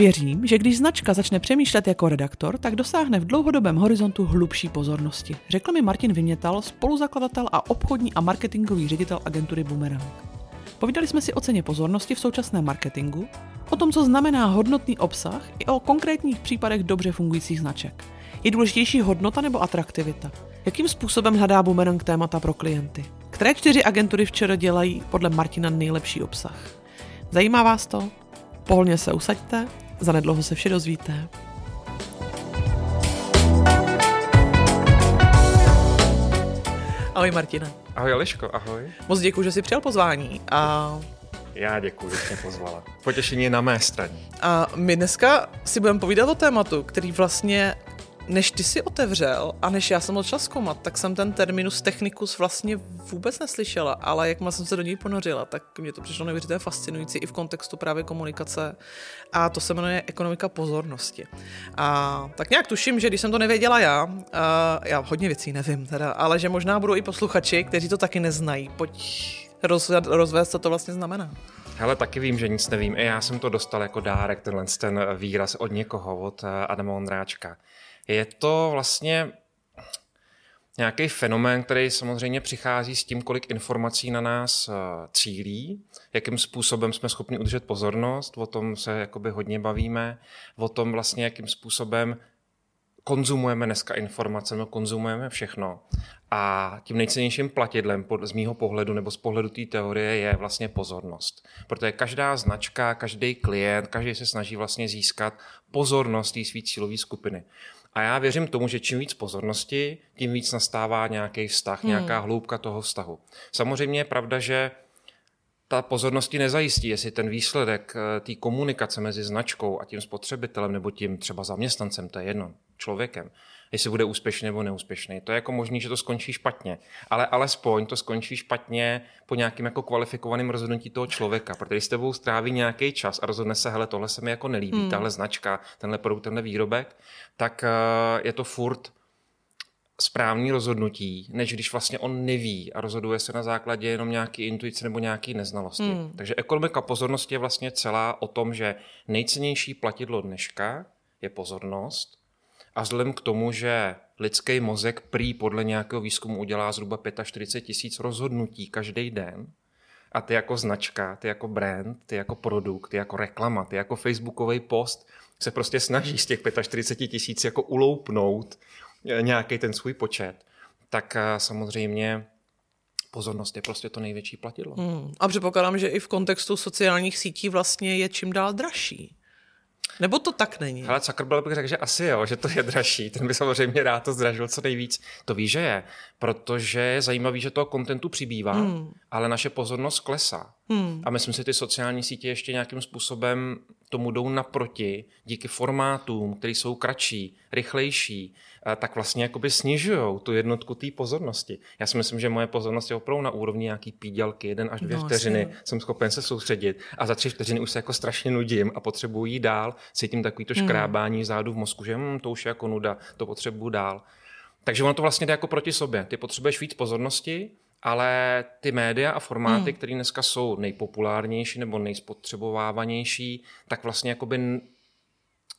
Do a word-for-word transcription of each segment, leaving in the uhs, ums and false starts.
Věřím, že když značka začne přemýšlet jako redaktor, tak dosáhne v dlouhodobém horizontu hlubší pozornosti, řekl mi Martin Vymětal, spoluzakladatel a obchodní a marketingový ředitel agentury Boomerang. Povídali jsme si o ceně pozornosti v současném marketingu, o tom, co znamená hodnotný obsah i o konkrétních případech dobře fungujících značek. Je důležitější hodnota nebo atraktivita? Jakým způsobem hledá Boomerang témata pro klienty? Které čtyři agentury včera dělají podle Martina nejlepší obsah? Zajímá vás to? Pohodlně se usaďte, zanedlouho se vše dozvíte. Ahoj Martine. Ahoj Eliško, ahoj. Moc děkuji, že jsi přijal pozvání. A... Já děkuji, že jsi mě pozvala. Potěšení je na mé straně. A my dneska si budeme povídat o tématu, který vlastně, než ty si otevřel a než já jsem začala zkoumat, tak jsem ten terminus technicus vlastně vůbec neslyšela, ale jakmile jsem se do něj ponořila, tak mě to přišlo neuvěřitelně fascinující i v kontextu právě komunikace, a to se jmenuje ekonomika pozornosti. A tak nějak tuším, že když jsem to nevěděla já, a já hodně věcí nevím teda, ale že možná budou i posluchači, kteří to taky neznají. Pojď rozvést, co to vlastně znamená. Hele, taky vím, že nic nevím. I já jsem to dostal jako dárek, tenhle ten výraz od někoho, od Adama Ondráčka. Je to vlastně nějaký fenomén, který samozřejmě přichází s tím, kolik informací na nás cílí, jakým způsobem jsme schopni udržet pozornost, o tom se jakoby hodně bavíme, o tom vlastně, jakým způsobem konzumujeme dneska informace, no konzumujeme všechno. A tím nejcennějším platidlem z mýho pohledu nebo z pohledu té teorie je vlastně pozornost. Protože každá značka, každý klient, každý se snaží vlastně získat pozornost té své cílové skupiny. A já věřím tomu, že čím víc pozornosti, tím víc nastává nějaký vztah, hmm. nějaká hloubka toho vztahu. Samozřejmě je pravda, že ta pozornost nezajistí, jestli ten výsledek té komunikace mezi značkou a tím spotřebitelem nebo tím třeba zaměstnancem, to je jedno, člověkem, jestli bude úspěšný nebo neúspěšný. To je jako možný, že to skončí špatně, ale alespoň to skončí špatně po nějakým jako kvalifikovaným rozhodnutí toho člověka, protože s tebou stráví nějaký čas a rozhodne se, hele, tohle se mi jako nelíbí, hmm. tahle značka, tenhle produkt, tenhle výrobek, tak je to furt správný rozhodnutí, než když vlastně on neví a rozhoduje se na základě jenom nějaký intuice nebo nějaký neznalosti. Hmm. Takže ekonomika pozornosti je vlastně celá o tom, že nejcennější platidlo dneška je pozornost. A vzhledem k tomu, že lidský mozek prý podle nějakého výzkumu udělá zhruba čtyřicet pět tisíc rozhodnutí každý den, a ty jako značka, ty jako brand, ty jako produkt, ty jako reklama, ty jako facebookový post se prostě snaží z těch čtyřicet pět tisíc jako uloupnout nějaký ten svůj počet, tak samozřejmě pozornost je prostě to největší platidlo. Hmm. A předpokládám, že i v kontextu sociálních sítí vlastně je čím dál dražší. Nebo to tak není? Hele, Zuckerberg bych řekl, že asi jo, že to je dražší. Ten by samozřejmě rád to zdražil co nejvíc. To ví, že je, protože je zajímavý, že toho kontentu přibývá, hmm. ale naše pozornost klesá. Hmm. A myslím si, ty sociální sítě ještě nějakým způsobem tomu jdou naproti, díky formátům, které jsou kratší, rychlejší, tak vlastně jakoby snižujou tu jednotku té pozornosti. Já si myslím, že moje pozornost je opravdu na úrovni nějaký pídělky, jeden až dvě no, vteřiny, asi. Jsem schopen se soustředit a za tři vteřiny už se jako strašně nudím a potřebuji jít dál, cítím takový to škrábání zádu v mozku, že hm, to už je jako nuda, to potřebuji dál. Takže ono to vlastně jde jako proti sobě. Ty potřebuješ víc pozornosti, ale ty média a formáty, hmm. které dneska jsou nejpopulárnější nebo nejspotřebovávanější, tak vlastně jakoby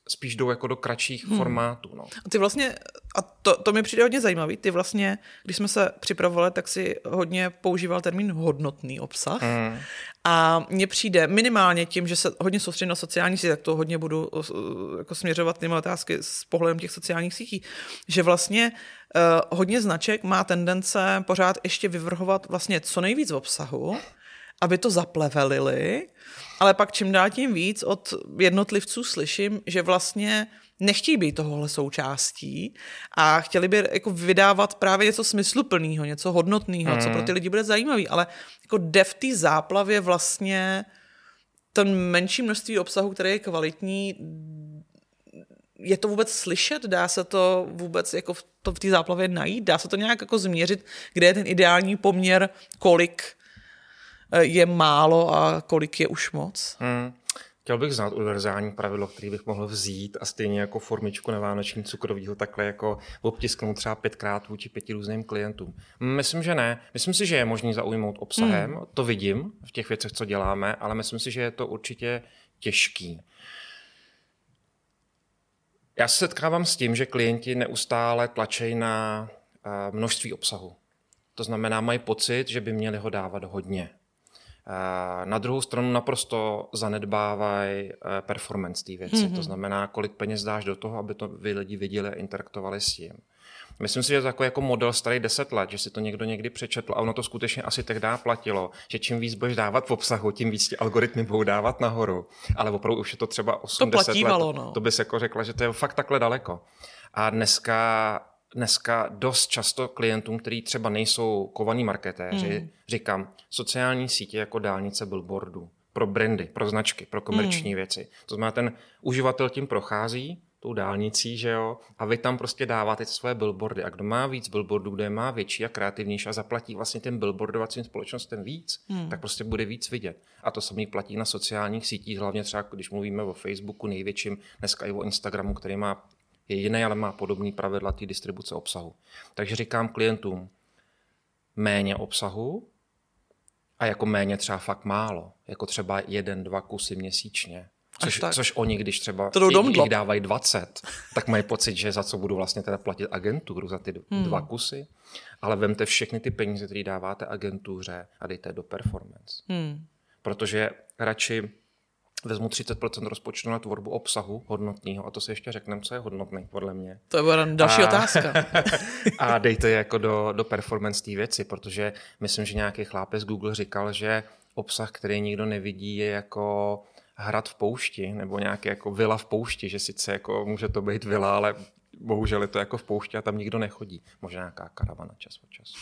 spíš jdou jako do kratších hmm. formátů. No. A ty vlastně, a to, to mi přijde hodně zajímavý, ty vlastně, když jsme se připravovali, tak si hodně používal termín hodnotný obsah. Hmm. A mně přijde minimálně tím, že se hodně soustředím na sociální sítě, tak to hodně budu jako směřovat tyhle otázky s pohledem těch sociálních sítí, že vlastně uh, hodně značek má tendence pořád ještě vyvrhovat vlastně co nejvíc v obsahu, aby to zaplevelili, ale pak čím dál tím víc od jednotlivců slyším, že vlastně nechtějí být tohohle součástí a chtěli by jako vydávat právě něco smysluplného, něco hodnotného, mm. co pro ty lidi bude zajímavý, ale jako jde v té záplavě vlastně ten menší množství obsahu, který je kvalitní, je to vůbec slyšet? Dá se to vůbec jako v, v té záplavě najít? Dá se to nějak jako změřit, kde je ten ideální poměr, kolik je málo a kolik je už moc? Hmm. Chtěl bych znát univerzální pravidlo, který bych mohl vzít a stejně jako formičku na vánoční cukrovího takhle jako obtisknout třeba pětkrát vůči pěti různým klientům. Myslím, že ne. Myslím si, že je možný zaujmout obsahem. Hmm. To vidím v těch věcech, co děláme, ale myslím si, že je to určitě těžký. Já se setkávám s tím, že klienti neustále tlačejí na množství obsahu. To znamená, mají pocit, že by měli ho dávat hodně. Na druhou stranu naprosto zanedbávají performance té věci. Mm-hmm. To znamená, kolik peněz dáš do toho, aby to vy lidi viděli a interaktovali s tím. Myslím si, že to je takový jako model starý deset let, že si to někdo někdy přečetl a ono to skutečně asi tehdy platilo, že čím víc budeš dávat v obsahu, tím víc ti algoritmy budou dávat nahoru. Ale opravdu už je to třeba osm deset let. No. To bys jako řekla, že to je fakt takhle daleko. A dneska... Dneska dost často klientům, kteří třeba nejsou kovaní marketéři, mm. říkám, sociální sítě jako dálnice billboardů, pro brandy, pro značky, pro komerční mm. věci. To znamená, ten uživatel tím prochází, tou dálnicí, že jo, a vy tam prostě dáváte své billboardy. A kdo má víc billboardů, kdo je má větší a kreativnější a zaplatí vlastně těm billboardovacím společnostem víc, hmm. tak prostě bude víc vidět. A to samý platí na sociálních sítích, hlavně třeba, když mluvíme o Facebooku, největším, dneska i o Instagramu, který má je jiný, ale má podobný pravidla té distribuce obsahu. Takže říkám klientům méně obsahu a jako méně třeba fakt málo. Jako třeba jeden, dva kusy měsíčně. Což, což oni, když třeba jich dávají dvacet, tak mají pocit, že za co budu vlastně teda platit agenturu, za ty hmm. dva kusy. Ale vemte všechny ty peníze, které dáváte agentuře a dejte do performance. Hmm. Protože radši... Vezmu třicet procent rozpočtu na tvorbu obsahu hodnotného, a to si ještě řekneme, co je hodnotný, podle mě. To byla další a, otázka. A dejte je jako do, do performance té věci, protože myslím, že nějaký chlápec z Google říkal, že obsah, který nikdo nevidí, je jako hrad v poušti, nebo nějaký jako vila v poušti, že sice jako může to být vila, ale bohužel je to jako v poušti a tam nikdo nechodí. Možná nějaká karavana čas od času.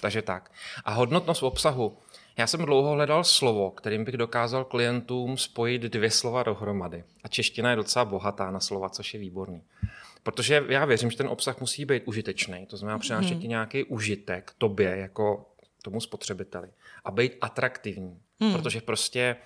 Takže tak. A hodnotnost obsahu. Já jsem dlouho hledal slovo, kterým bych dokázal klientům spojit dvě slova dohromady. A čeština je docela bohatá na slova, což je výborný. Protože já věřím, že ten obsah musí být užitečný. To znamená přinášet mm-hmm. ti nějaký užitek tobě, jako tomu spotřebiteli. A být atraktivní. Mm. Protože prostě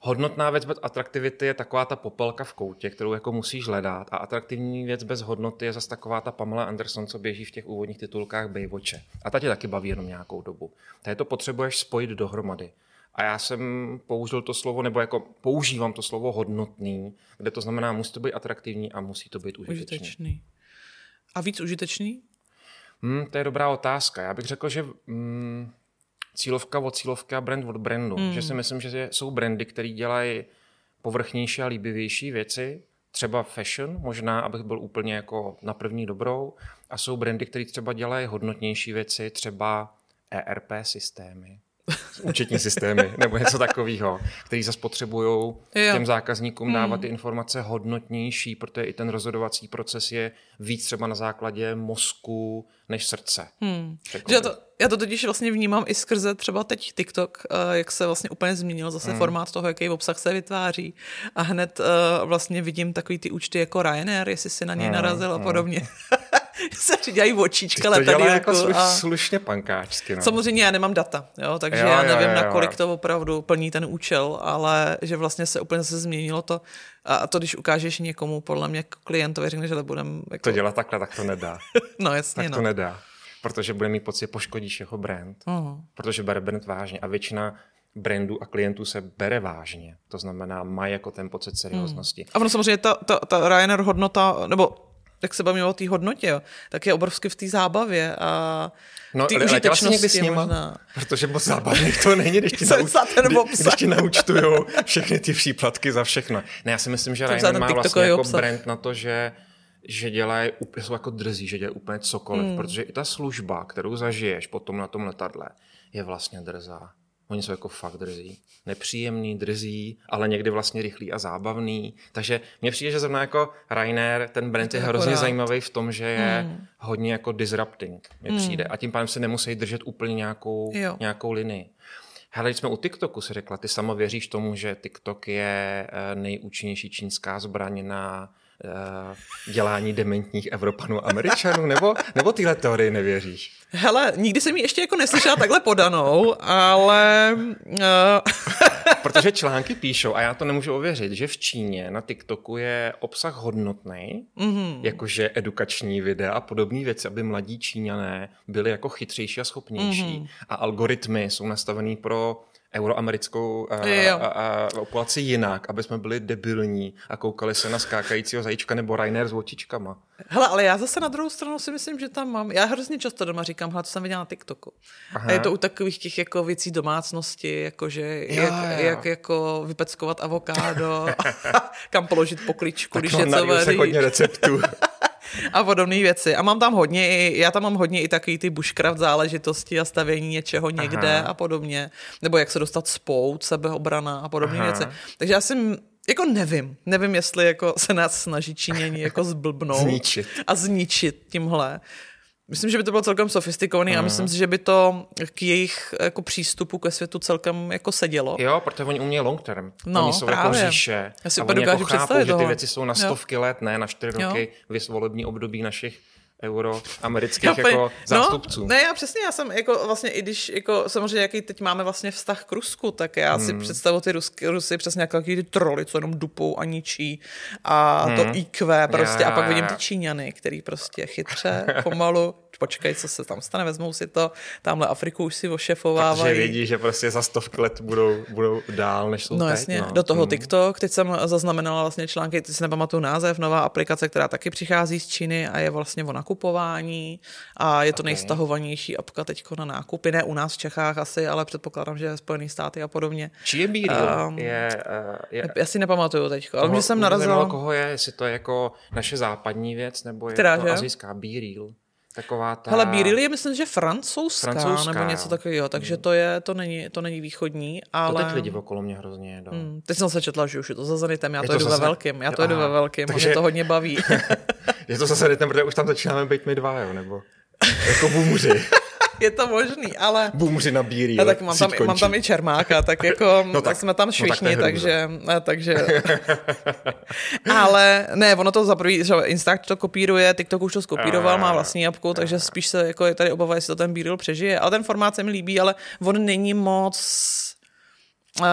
hodnotná věc bez atraktivity je taková ta popelka v koutě, kterou jako musíš hledat. A atraktivní věc bez hodnoty je zase taková ta Pamela Anderson, co běží v těch úvodních titulkách Baywatche. A ta tě taky baví jenom nějakou dobu. Tady to potřebuješ spojit dohromady. A já jsem použil to slovo, nebo jako používám to slovo hodnotný, kde to znamená, musí to být atraktivní a musí to být užitečný. užitečný. A víc užitečný? Hmm, to je dobrá otázka. Já bych řekl, že... Hmm, cílovka od cílovky a brand od brandu. Mm. Že si myslím, že jsou brandy, které dělají povrchnější a líbivější věci, třeba fashion, možná, abych byl úplně jako na první dobrou, a jsou brandy, které třeba dělají hodnotnější věci, třeba E R P systémy, účetní systémy, nebo něco takového, který zase potřebují těm zákazníkům dávat ty informace hodnotnější, protože i ten rozhodovací proces je víc třeba na základě mozku než srdce. Hmm. Já, to, já to totiž vlastně vnímám i skrze třeba teď TikTok, jak se vlastně úplně změnil zase hmm. formát toho, jaký obsah se vytváří. A hned vlastně vidím takový ty účty jako Ryanair, jestli si na něj narazil hmm. a podobně. Se přidělají očička letadílku. To dělá jako sluš, a... slušně pankáčsky. No. Samozřejmě já nemám data, jo, takže jo, já nevím, jo, jo, jo. nakolik to opravdu plní ten účel, ale že vlastně se úplně se změnilo to. A to, když ukážeš někomu, podle mě klientovi řekne, že to budem... Jako... To dělá takhle, tak to nedá. No jasně, tak no. to nedá, protože bude mít pocit, poškodíš jeho brand. Uh-huh. Protože bere brand vážně a většina brandu a klientů se bere vážně. To znamená, má jako ten pocit serióznosti. Hmm. A ono samozřejmě ta, ta, ta Ryanair hodnota, nebo tak se bavíme o té hodnotě, jo. Tak je obrovsky v té zábavě a no, ty užitečnosti s nima, možná. Protože moc zábavných to není, když ti, nauč, kdy, když ti naučtujou všechny ty příplatky za všechno. Ne, já si myslím, že Ryanair má vlastně jako obsah. Brand na to, že, že dělají, jsou jako drzí, že dělají úplně cokoliv, hmm. protože i ta služba, kterou zažiješ potom na tom letadle, je vlastně drzá. Oni jsou jako fakt drzí. Nepříjemný, drzí, ale někdy vlastně rychlý a zábavný. Takže mně přijde, že zrovna jako Ryanair, ten brand je hrozně rád. Zajímavý v tom, že je hmm. hodně jako disrupting, mně hmm. přijde. A tím pádem se nemusí držet úplně nějakou, nějakou linii. Hele, když jsme u TikToku si řekla, ty sama věříš tomu, že TikTok je nejúčinnější čínská zbraň na dělání dementních Evropanů a Američanů, nebo, nebo tyhle teorie nevěříš? Hele, nikdy jsem ji ještě jako neslyšela takhle podanou, ale... Protože články píšou, a já to nemůžu ověřit, že v Číně na TikToku je obsah hodnotný, mm-hmm. jakože edukační videa a podobné věci, aby mladí Číňané byli jako chytřejší a schopnější. Mm-hmm. A algoritmy jsou nastavený pro euroamerickou populaci jinak, aby jsme byli debilní a koukali se na skákajícího zajíčka nebo Ryanair s očičkama. Hele, ale já zase na druhou stranu si myslím, že tam mám, já hrozně často doma říkám, hele, to jsem viděla na TikToku. Aha. A je to u takových těch jako věcí domácnosti, jakože jo, jak, jo. jak jako vypeckovat avokádo, kam položit pokličku, když něco vaří. Tak hodně receptů. A podobné věci. A mám tam hodně, já tam mám hodně i takový ty bushcraft záležitosti a stavění něčeho někde. Aha. A podobně. Nebo jak se dostat spout, sebeobrana a podobné věci. Takže já jsem, jako nevím, nevím, jestli jako se nás snaží Číňani jako zblbnout zničit. a zničit tímhle. Myslím, že by to bylo celkem sofistikovaný a myslím si, že by to k jejich jako přístupu ke světu celkem jako sedělo. Jo, protože oni umějí long term. No, oni jsou právě. Jako říše. Já si a oni jako chápou, že ty toho. Věci jsou na stovky jo. let, ne na čtyři jo. roky, vysvolební období našich euroamerických jako zástupců. No, ne, já přesně, já jsem jako vlastně, i když jako samozřejmě, jaký teď máme vlastně vztah k Rusku, tak já hmm. si představu ty Rusky, Rusy přesně jako ty troly, co jenom dupou a ničí a hmm. to í kvé prostě já. A pak vidím ty Číňany, který prostě chytře, pomalu, počkej, co se tam stane, vezmou si to, tamhle Afriku už si ošefovávají. Takže vidí, že prostě za stovky let budou, budou dál, než jsou no, teď. Jasně. No. Do toho TikTok, teď jsem zaznamenala vlastně články, teď si nepamatuju název, nová aplikace, která taky přichází z Číny a je vlastně o nakupování a je to okay. nejstahovanější apka teďko na nákupy, ne u nás v Čechách asi, ale předpokládám, že Spojený státy a podobně. Čí je BeReal? Um, je, je, já si nepamatuju teďko, ale mě jsem narazila. Koho je, jestli to je jako naše západní věc, nebo je která, to asijská BeReal? Taková ta... Hele, BeReal je, myslím, že francouzská, francouzská nebo něco takového, takže to je, to není, to není východní, ale... To teď lidi okolo mě hrozně jedou. Mm, teď jsem se četla, že už je to za zenitem, já je to jedu zase... ve velkým, já to Aha, jedu ve velkým, takže... mě to hodně baví. Je to za zenitem, protože už tam začínáme být my dva, jo, nebo jako boomeři. Je to možný, ale... Boomeři na BeReal, tak mám tam, mám tam i Čermáka, tak jako no tak, tak jsme tam švichni, no tak takže... takže... ale ne, ono to za prvý, že Instagram to kopíruje, TikTok už to skopíroval, má vlastní apku, takže spíš se jako je tady obava, jestli to ten BeReal přežije. Ale ten formát se mi líbí, ale on není moc... Uh,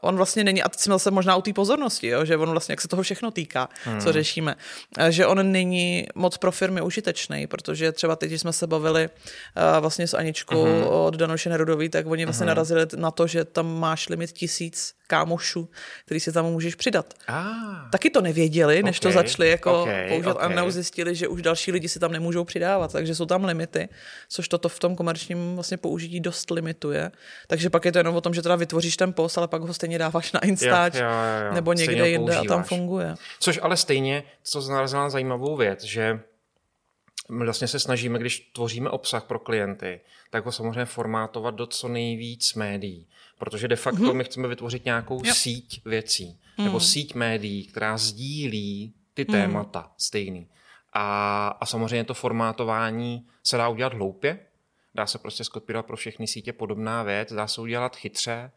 on vlastně není, a teď jsem zase možná u té pozornosti, jo, že on vlastně, jak se toho všechno týká, hmm. co řešíme, že on není moc pro firmy užitečný, protože třeba teď, když jsme se bavili uh, vlastně s Aničkou hmm. od Danuše Nerudové, tak oni vlastně hmm. narazili na to, že tam máš limit tisíc kámošů, který si tam můžeš přidat. Ah. Taky to nevěděli, než okay. to začali jako okay. používat okay. a neuzjistili, že už další lidi si tam nemůžou přidávat, takže jsou tam limity, což toto v tom komerčním vlastně použití dost limituje. Takže pak je to jenom o tom, že teda vytvoříš ten post, ale pak ho stejně dáváš na Instač jo, jo, jo, jo. nebo někde jinde a tam funguje. Což ale stejně, co znalazila zajímavou věc, že my vlastně se snažíme, když tvoříme obsah pro klienty, tak ho samozřejmě formátovat do co nejvíc médií. Protože de facto hmm. my chceme vytvořit nějakou jo. síť věcí hmm. nebo síť médií, která sdílí ty hmm. témata stejný. A, a samozřejmě to formátování se dá udělat hloupě, dá se prostě skopírovat pro všechny sítě podobná věc, dá se udělat chytře,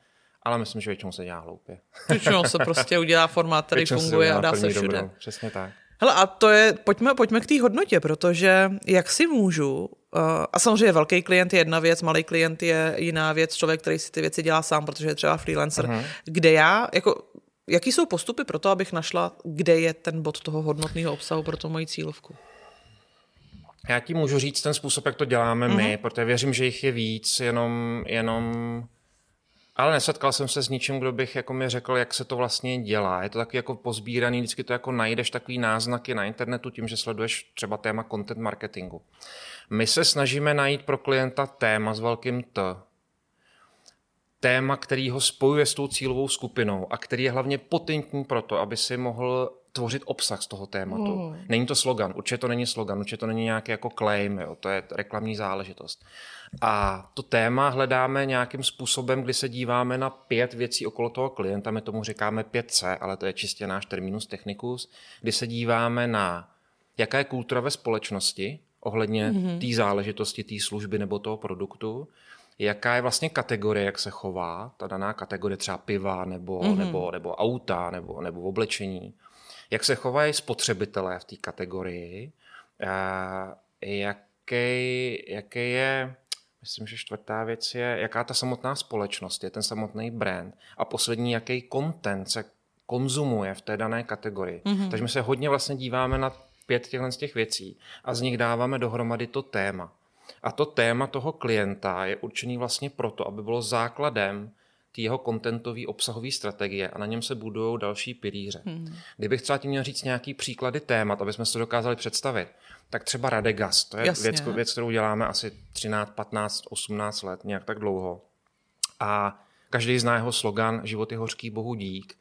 ale myslím, že většinou se dělá hloupě. Většinou se prostě udělá formát, který většinou funguje a dá se všude. Dobrou. Přesně tak. Hele, a to je, pojďme, pojďme k té hodnotě, protože jak si můžu, uh, a samozřejmě velký klient je jedna věc, malý klient je jiná věc, člověk, který si ty věci dělá sám, protože je třeba freelancer, uh-huh. kde já, jako, jaký jsou postupy pro to, abych našla, kde je ten bod toho hodnotného obsahu pro tu moji cílovku? Já ti můžu říct ten způsob, jak to děláme uh-huh. my, protože věřím, že jich je víc, jenom... jenom... Ale nesetkal jsem se s ničím, kdo bych jako mi řekl, jak se to vlastně dělá. Je to taky jako pozbíraný, vždycky to jako najdeš takový náznaky na internetu tím, že sleduješ třeba téma content marketingu. My se snažíme najít pro klienta téma s velkým T. Téma, který ho spojuje s tou cílovou skupinou a který je hlavně potentní pro to, aby si mohl tvořit obsah z toho tématu. Mm. Není to slogan, určitě to není slogan, určitě to není nějaký jako claim, jo, to je reklamní záležitost. A to téma hledáme nějakým způsobem, kdy se díváme na pět věcí okolo toho klienta, my tomu říkáme pět C, ale to je čistě náš terminus technicus, kdy se díváme na jaká je kultura ve společnosti ohledně mm-hmm. té záležitosti, té služby nebo toho produktu, jaká je vlastně kategorie, jak se chová, ta daná kategorie třeba piva nebo, mm-hmm. nebo, nebo auta nebo, nebo oblečení, jak se chovají spotřebitelé v té kategorii, jaký, jaký je, myslím, že čtvrtá věc je, jaká ta samotná společnost je, ten samotný brand a poslední, jaký content se konzumuje v té dané kategorii. Mm-hmm. Takže my se hodně vlastně díváme na pět těchto z těch věcí a z nich dáváme dohromady to téma. A to téma toho klienta je určený vlastně proto, aby bylo základem ty jeho kontentový obsahový strategie a na něm se budujou další pilíře. Hmm. Kdybych třeba tím měl říct nějaký příklady témat, aby jsme se to dokázali představit, tak třeba Radegast, to je věc, věc, kterou děláme asi třináct, patnáct, osmnáct let, nějak tak dlouho. A každý zná jeho slogan Život je hořký, Bohu dík.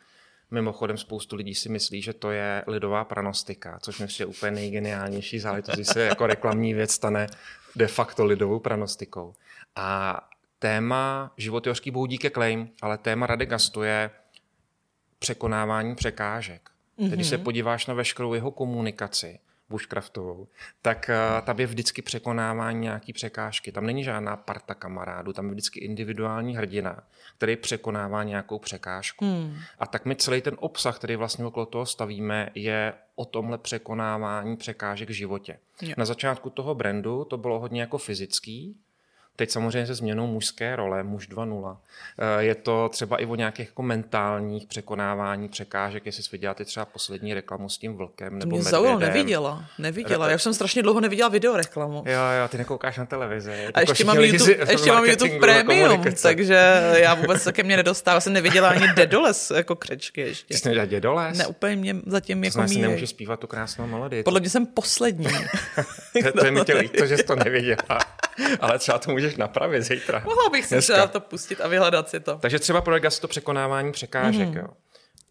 Mimochodem spoustu lidí si myslí, že to je lidová pranostika, což mi přijde úplně nejgeniálnější záležitost, když se jako reklamní věc stane de facto lidovou pranostikou. A téma Život je hořký, Bohu dík je claim, ale téma Radegastu je překonávání překážek. Mm-hmm. Když se podíváš na veškerou jeho komunikaci, bushcraftovou, tak uh, tam je vždycky překonávání nějaký překážky. Tam není žádná parta kamarádů, tam je vždycky individuální hrdina, který překonává nějakou překážku. Hmm. A tak my celý ten obsah, který vlastně okolo toho stavíme, je o tomhle překonávání překážek v životě. Jo. Na začátku toho brandu to bylo hodně jako fyzický, teď samozřejmě se změnou mužské role, muž dva nula. Je to třeba i o nějakých jako mentálních překonávání překážek, jestli jsi viděla ty třeba poslední reklamu s tím vlkem nebo medvědem. Mě zaujalo, neviděla, neviděla. Re... Já jsem strašně dlouho neviděla videoreklamu. Jo, jo, ty nekoukáš na televizi. A ještě mám YouTube, ještě mám YouTube Premium, takže já vůbec se ke mně nedostávám. Jsem neviděla ani Dedoles jako křečky ještě. Ty jsi neviděla Dedoles? Ne, úplně mě zatím jako míjí. Nemůže zpívat tu krásnou melodii. Podle mě jsem poslední. To je mi tě líto, že jsi to neviděla. Ale třeba to můžeš napravit zítra. Mohla bych si dneska třeba to pustit a vyhledat si to. Takže třeba pro Regas to překonávání překážek. Mm. Jo.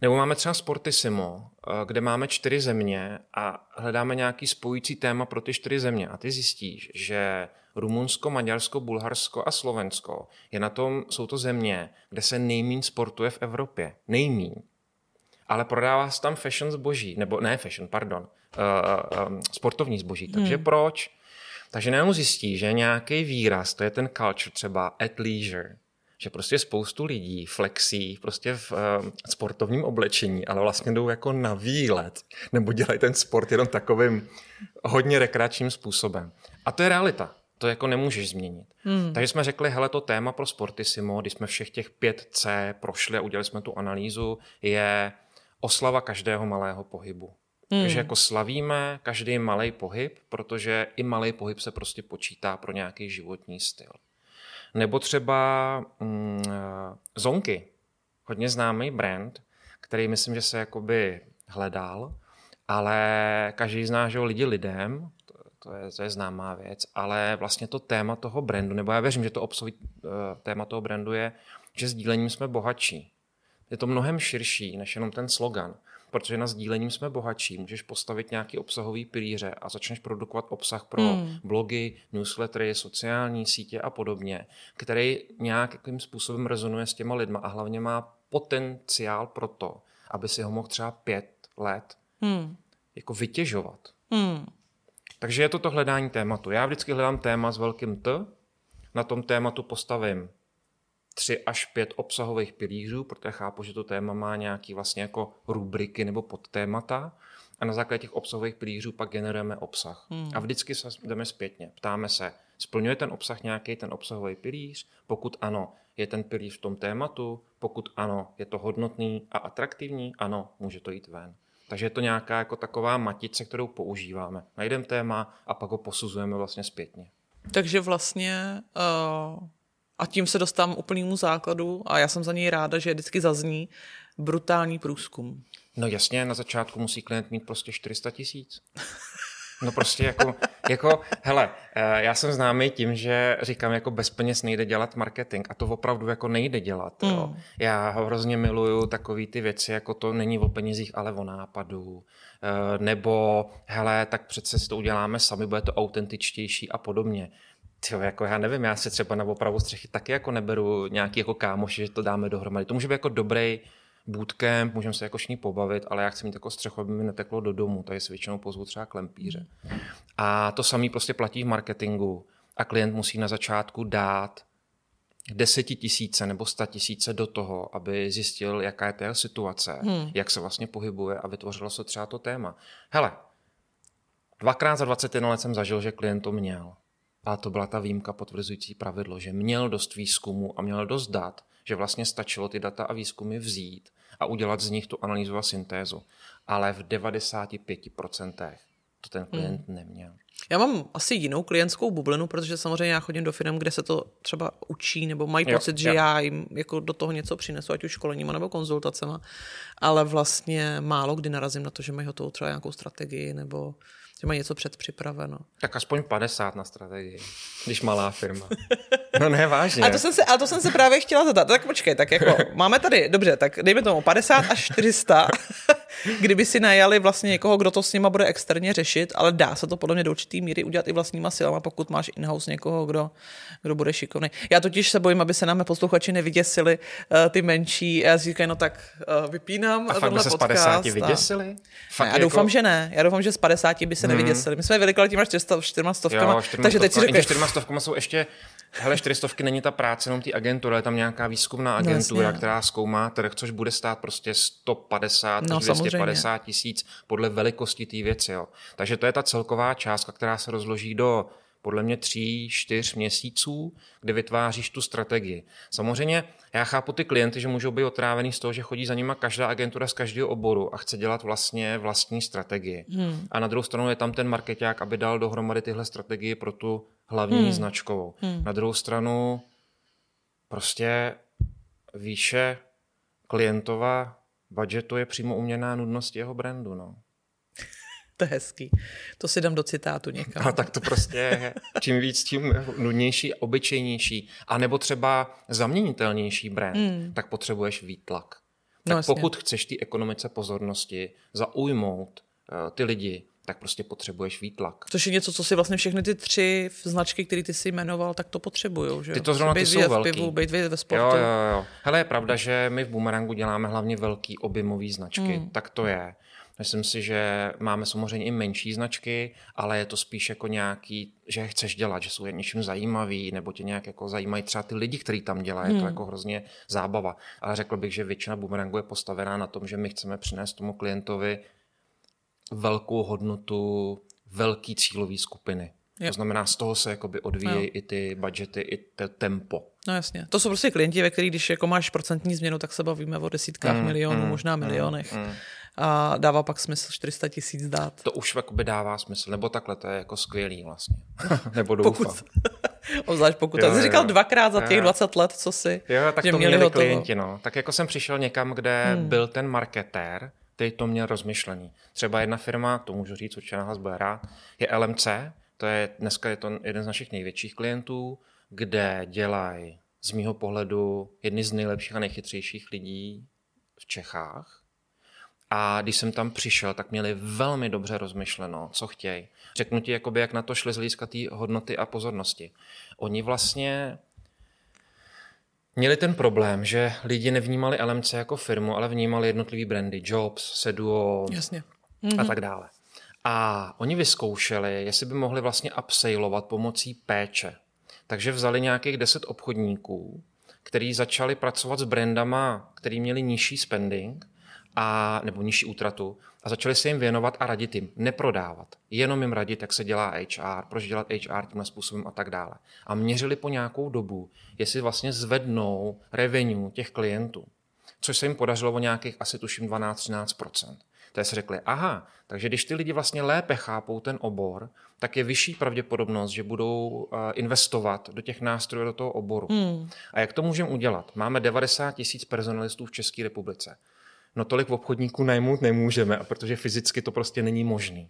Nebo máme třeba Sportissimo, kde máme čtyři země a hledáme nějaký spojující téma pro ty čtyři země. A ty zjistíš, že Rumunsko, Maďarsko, Bulharsko a Slovensko je na tom, jsou to země, kde se nejmíň sportuje v Evropě. Nejmíň. Ale prodává se tam fashion zboží, nebo ne fashion, pardon, uh, um, sportovní zboží. Takže mm. proč? Takže nám zjistí, že nějaký výraz, to je ten culture třeba at leisure, že prostě spoustu lidí flexí prostě v um, sportovním oblečení, ale vlastně jdou jako na výlet, nebo dělají ten sport jenom takovým hodně rekreačním způsobem. A to je realita, to jako nemůžeš změnit. Hmm. Takže jsme řekli, hele, to téma pro Sportissimo, když jsme všech těch pět C prošli a udělali jsme tu analýzu, je oslava každého malého pohybu. Hmm. Takže jako slavíme každý malej pohyb, protože i malej pohyb se prostě počítá pro nějaký životní styl. Nebo třeba mm, Zonky, hodně známý brand, který myslím, že se jakoby hledal, ale každý zná, že ho lidi lidem, to, to, je, to je známá věc, ale vlastně to téma toho brandu, nebo já věřím, že to obsahují téma toho brandu je, že sdílením jsme bohatší. Je to mnohem širší než jenom ten slogan. Protože na sdílením jsme bohatší, můžeš postavit nějaký obsahový pilíře a začneš produkovat obsah pro hmm. blogy, newslettery, sociální sítě a podobně, který nějakým způsobem rezonuje s těma lidma a hlavně má potenciál pro to, aby si ho mohl třeba pět let hmm. jako vytěžovat. Hmm. Takže je to to hledání tématu. Já vždycky hledám téma s velkým T, na tom tématu postavím tři až pět obsahových pilířů, protože chápu, že to téma má nějaký vlastně jako rubriky nebo podtémata a na základě těch obsahových pilířů pak generujeme obsah. Hmm. A vždycky se jdeme zpětně. Ptáme se, splňuje ten obsah nějaký ten obsahový pilíř? Pokud ano, je ten pilíř v tom tématu? Pokud ano, je to hodnotný a atraktivní? Ano, může to jít ven. Takže je to nějaká jako taková matice, kterou používáme. Najdeme téma a pak ho posuzujeme vlastně zpětně. Takže vlastně... Uh... A tím se dostám úplnému základu a já jsem za něj ráda, že vždycky zazní brutální průzkum. No jasně, na začátku musí klient mít prostě čtyři sta tisíc. No prostě jako, jako, hele, já jsem známý tím, že říkám, jako bez peněz nejde dělat marketing a to opravdu jako nejde dělat. Mm. Jo. Já hrozně miluju takový ty věci, jako to není o penězích, ale o nápadu. Nebo, hele, tak přece si to uděláme sami, bude to autentičtější a podobně. Tyjo, jako já nevím, já se třeba na opravu střechy taky jako neberu nějaký jako kámoši, že to dáme dohromady. To může být jako dobrý bootcamp, můžeme se jako s ní pobavit, ale já chci mít jako střechu, aby mi neteklo do domu, takže si většinou pozvu třeba klempíře. A to samý prostě platí v marketingu a klient musí na začátku dát desetitisíce nebo statisíce do toho, aby zjistil, jaká je ta situace, hmm. jak se vlastně pohybuje a vytvořilo se třeba to téma. Hele, dvakrát za dvacet jedna let jsem zažil, že klient to měl. A to byla ta výjimka potvrzující pravidlo, že měl dost výzkumu a měl dost dat, že vlastně stačilo ty data a výzkumy vzít a udělat z nich tu analýzu a syntézu. Ale v devadesát pět procent to ten klient mm. neměl. Já mám asi jinou klientskou bublinu, protože samozřejmě já chodím do firm, kde se to třeba učí nebo mají jo, pocit, že jo. já jim jako do toho něco přinesu, ať už školeníma nebo konzultacema, ale vlastně málo kdy narazím na to, že mají hotovou třeba nějakou strategii nebo že mají něco předpřipraveno. Tak aspoň padesát na strategii, když malá firma. No ne, vážně. A to jsem se, a to jsem se právě chtěla zadat. Tak počkej, tak jako máme tady, dobře, tak dejme tomu padesát až čtyři sta, kdyby si najali vlastně někoho, kdo to s nima bude externě řešit, ale dá se to podle mě do určitý míry udělat i vlastníma silama, pokud máš in-house někoho, kdo, kdo bude šikovný. Já totiž se bojím, aby se nám posluchači nevyděsili uh, ty menší, já říkají, no tak uh, vypínám. A fakt by se podcast, z padesáti vyděsili? A já jako... doufám, že ne. Já doufám, že z padesáti by se hmm. nevyděsili. My jsme vylikali těma čtyřma stovkama, takže teď si řekli... čtyřma stovkama jsou ještě... Hele, čtyřistovky není ta práce jenom té agentury, ale tam nějaká výzkumná agentura, no, která zkoumá trh, což bude stát prostě sto padesát až dvě stě padesát tisíc podle velikosti té věci. Jo. Takže to je ta celková částka, která se rozloží do podle mě tří, čtyř měsíců, kdy vytváříš tu strategii. Samozřejmě já chápu ty klienty, že můžou být otrávený z toho, že chodí za nima každá agentura z každého oboru a chce dělat vlastně vlastní strategii. Hmm. A na druhou stranu je tam ten marketák, aby dal dohromady tyhle strategie pro tu hlavní hmm. značkovou. Hmm. Na druhou stranu prostě výše klientova budžetu je přímo uměrná nudnost jeho brandu. No. To je hezký. To si dám do citátu někam. A tak to prostě je. Čím víc, tím nudnější, obyčejnější. A nebo třeba zaměnitelnější brand, mm. tak potřebuješ výtlak. Tak no, pokud jasně. chceš ty ekonomice pozornosti zaujmout uh, ty lidi, tak prostě potřebuješ výtlak. Což je něco, co si vlastně všechny ty tři značky, které ty si jmenoval, tak to potřebujou. Že? Ty to zrovna ty jsou v velký. Pivu, být ve sportu. Jo, jo, jo. Hele, je pravda, že my v Boomerangu děláme hlavně velký objemový značky. Mm. Tak to je. Myslím si, že máme samozřejmě i menší značky, ale je to spíš jako nějaký, že je chceš dělat, že jsou něčím zajímavý, nebo tě nějak jako zajímají třeba ty lidi, kteří tam dělají, hmm. je to jako hrozně zábava. Ale řekl bych, že většina Boomerangu je postavená na tom, že my chceme přinést tomu klientovi velkou hodnotu, velký cílový skupiny. Yep. To znamená, z toho se jakoby odvíjejí no. i ty budžety, i to tempo. No jasně. To jsou prostě klienti, ve kterých, když jako máš procentní změnu, tak se bavíme o desítkách mm, milionů, mm, možná milionech. Mm, mm. A dává pak smysl čtyři sta tisíc dát. To už jakoby dává smysl. Nebo takhle, to je jako skvělý vlastně. Nebo doufám. Obzvlášť pokud. Já jsi říkal dvakrát za těch jo. dvacet let, co si. Jo, tak to měli, měli klienti. No. Tak jako jsem přišel někam, kde hmm. byl ten marketér, který to měl rozmyšlený. Třeba jedna firma, to můžu říct, určitě nahlas bude rád, je L M C. To je, dneska je to jeden z našich největších klientů, kde dělají z mýho pohledu jedny z nejlepších a nejchytřejších lidí v Čechách. A když jsem tam přišel, tak měli velmi dobře rozmyšleno, co chtějí. Řeknu ti, jakoby, jak na to šli z hlediska té hodnoty a pozornosti. Oni vlastně měli ten problém, že lidi nevnímali L M C jako firmu, ale vnímali jednotlivý brandy. Jobs, Seduo Jasně. a tak dále. A oni vyzkoušeli, jestli by mohli vlastně upsaleovat pomocí péče. Takže vzali nějakých deset obchodníků, kteří začali pracovat s brandama, který měli nižší spending a, nebo nižší útratu a začali se jim věnovat a radit jim, neprodávat. Jenom jim radit, jak se dělá H R, proč dělat H R tímhle způsobem a tak dále. A měřili po nějakou dobu, jestli vlastně zvednou revenue těch klientů, což se jim podařilo o nějakých asi tuším dvanáct až třináct procent. To si řekli, aha, takže když ty lidi vlastně lépe chápou ten obor, tak je vyšší pravděpodobnost, že budou investovat do těch nástrojů, do toho oboru. Hmm. A jak to můžeme udělat? Máme devadesát tisíc personalistů v České republice. No tolik obchodníků najmout nemůžeme, protože fyzicky to prostě není možný.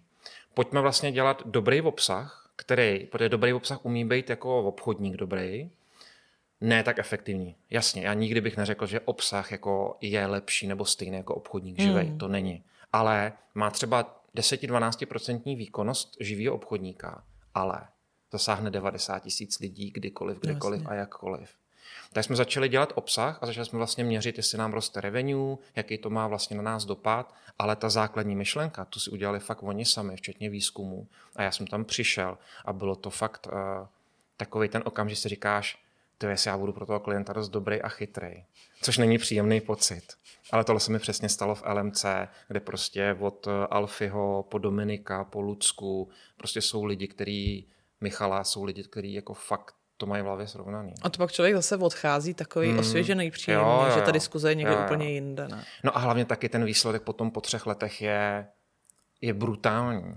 Pojďme vlastně dělat dobrý obsah, který, protože dobrý obsah umí být jako obchodník dobrý, ne tak efektivní. Jasně, já nikdy bych neřekl, že obsah jako je lepší nebo stejný jako obchodník živej. Hmm. To není. Ale má třeba deset až dvanáct procent výkonnost živýho obchodníka, ale zasáhne devadesát tisíc lidí kdykoliv, kdekoliv a jakkoliv. Tak jsme začali dělat obsah a začali jsme vlastně měřit, jestli nám roste revenue, jaký to má vlastně na nás dopad, ale ta základní myšlenka, tu si udělali fakt oni sami, včetně výzkumu. A já jsem tam přišel a bylo to fakt uh, takový ten okamžik, že si říkáš, to jestli já budu pro toho klienta dost dobrý a chytrej, což není příjemný pocit. Ale tohle se mi přesně stalo v L M C, kde prostě od Alfyho po Dominika, po Lucku, prostě jsou lidi, který Michala, jsou lidi, který jako fakt to mají v hlavě srovnaný. A to pak člověk zase odchází takový mm. osvěžený, příjemný, jo, jo, že ta diskuze je někde jo, jo. úplně jinde. Ne? No a hlavně taky ten výsledek potom po třech letech je, je brutální.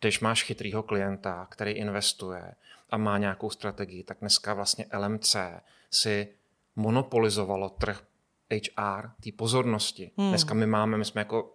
Když máš chytrýho klienta, který investuje a má nějakou strategii, tak dneska vlastně L M C si monopolizovalo trh H R, té pozornosti. Hmm. Dneska my máme, my jsme jako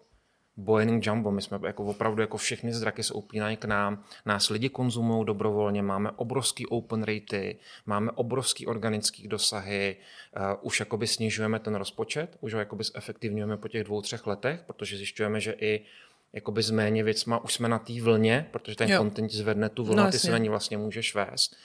Boeing Jumbo, my jsme jako opravdu jako všechny zraky se upínají k nám, nás lidi konzumují dobrovolně, máme obrovský open ratey, máme obrovský organický dosahy, uh, už jakoby snižujeme ten rozpočet, už ho jakoby zefektivňujeme po těch dvou, třech letech, protože zjišťujeme, že i jakoby s méně věcma už jsme na té vlně, protože ten content zvedne tu vlnu, no, ty si na ní vlastně můžeš vést.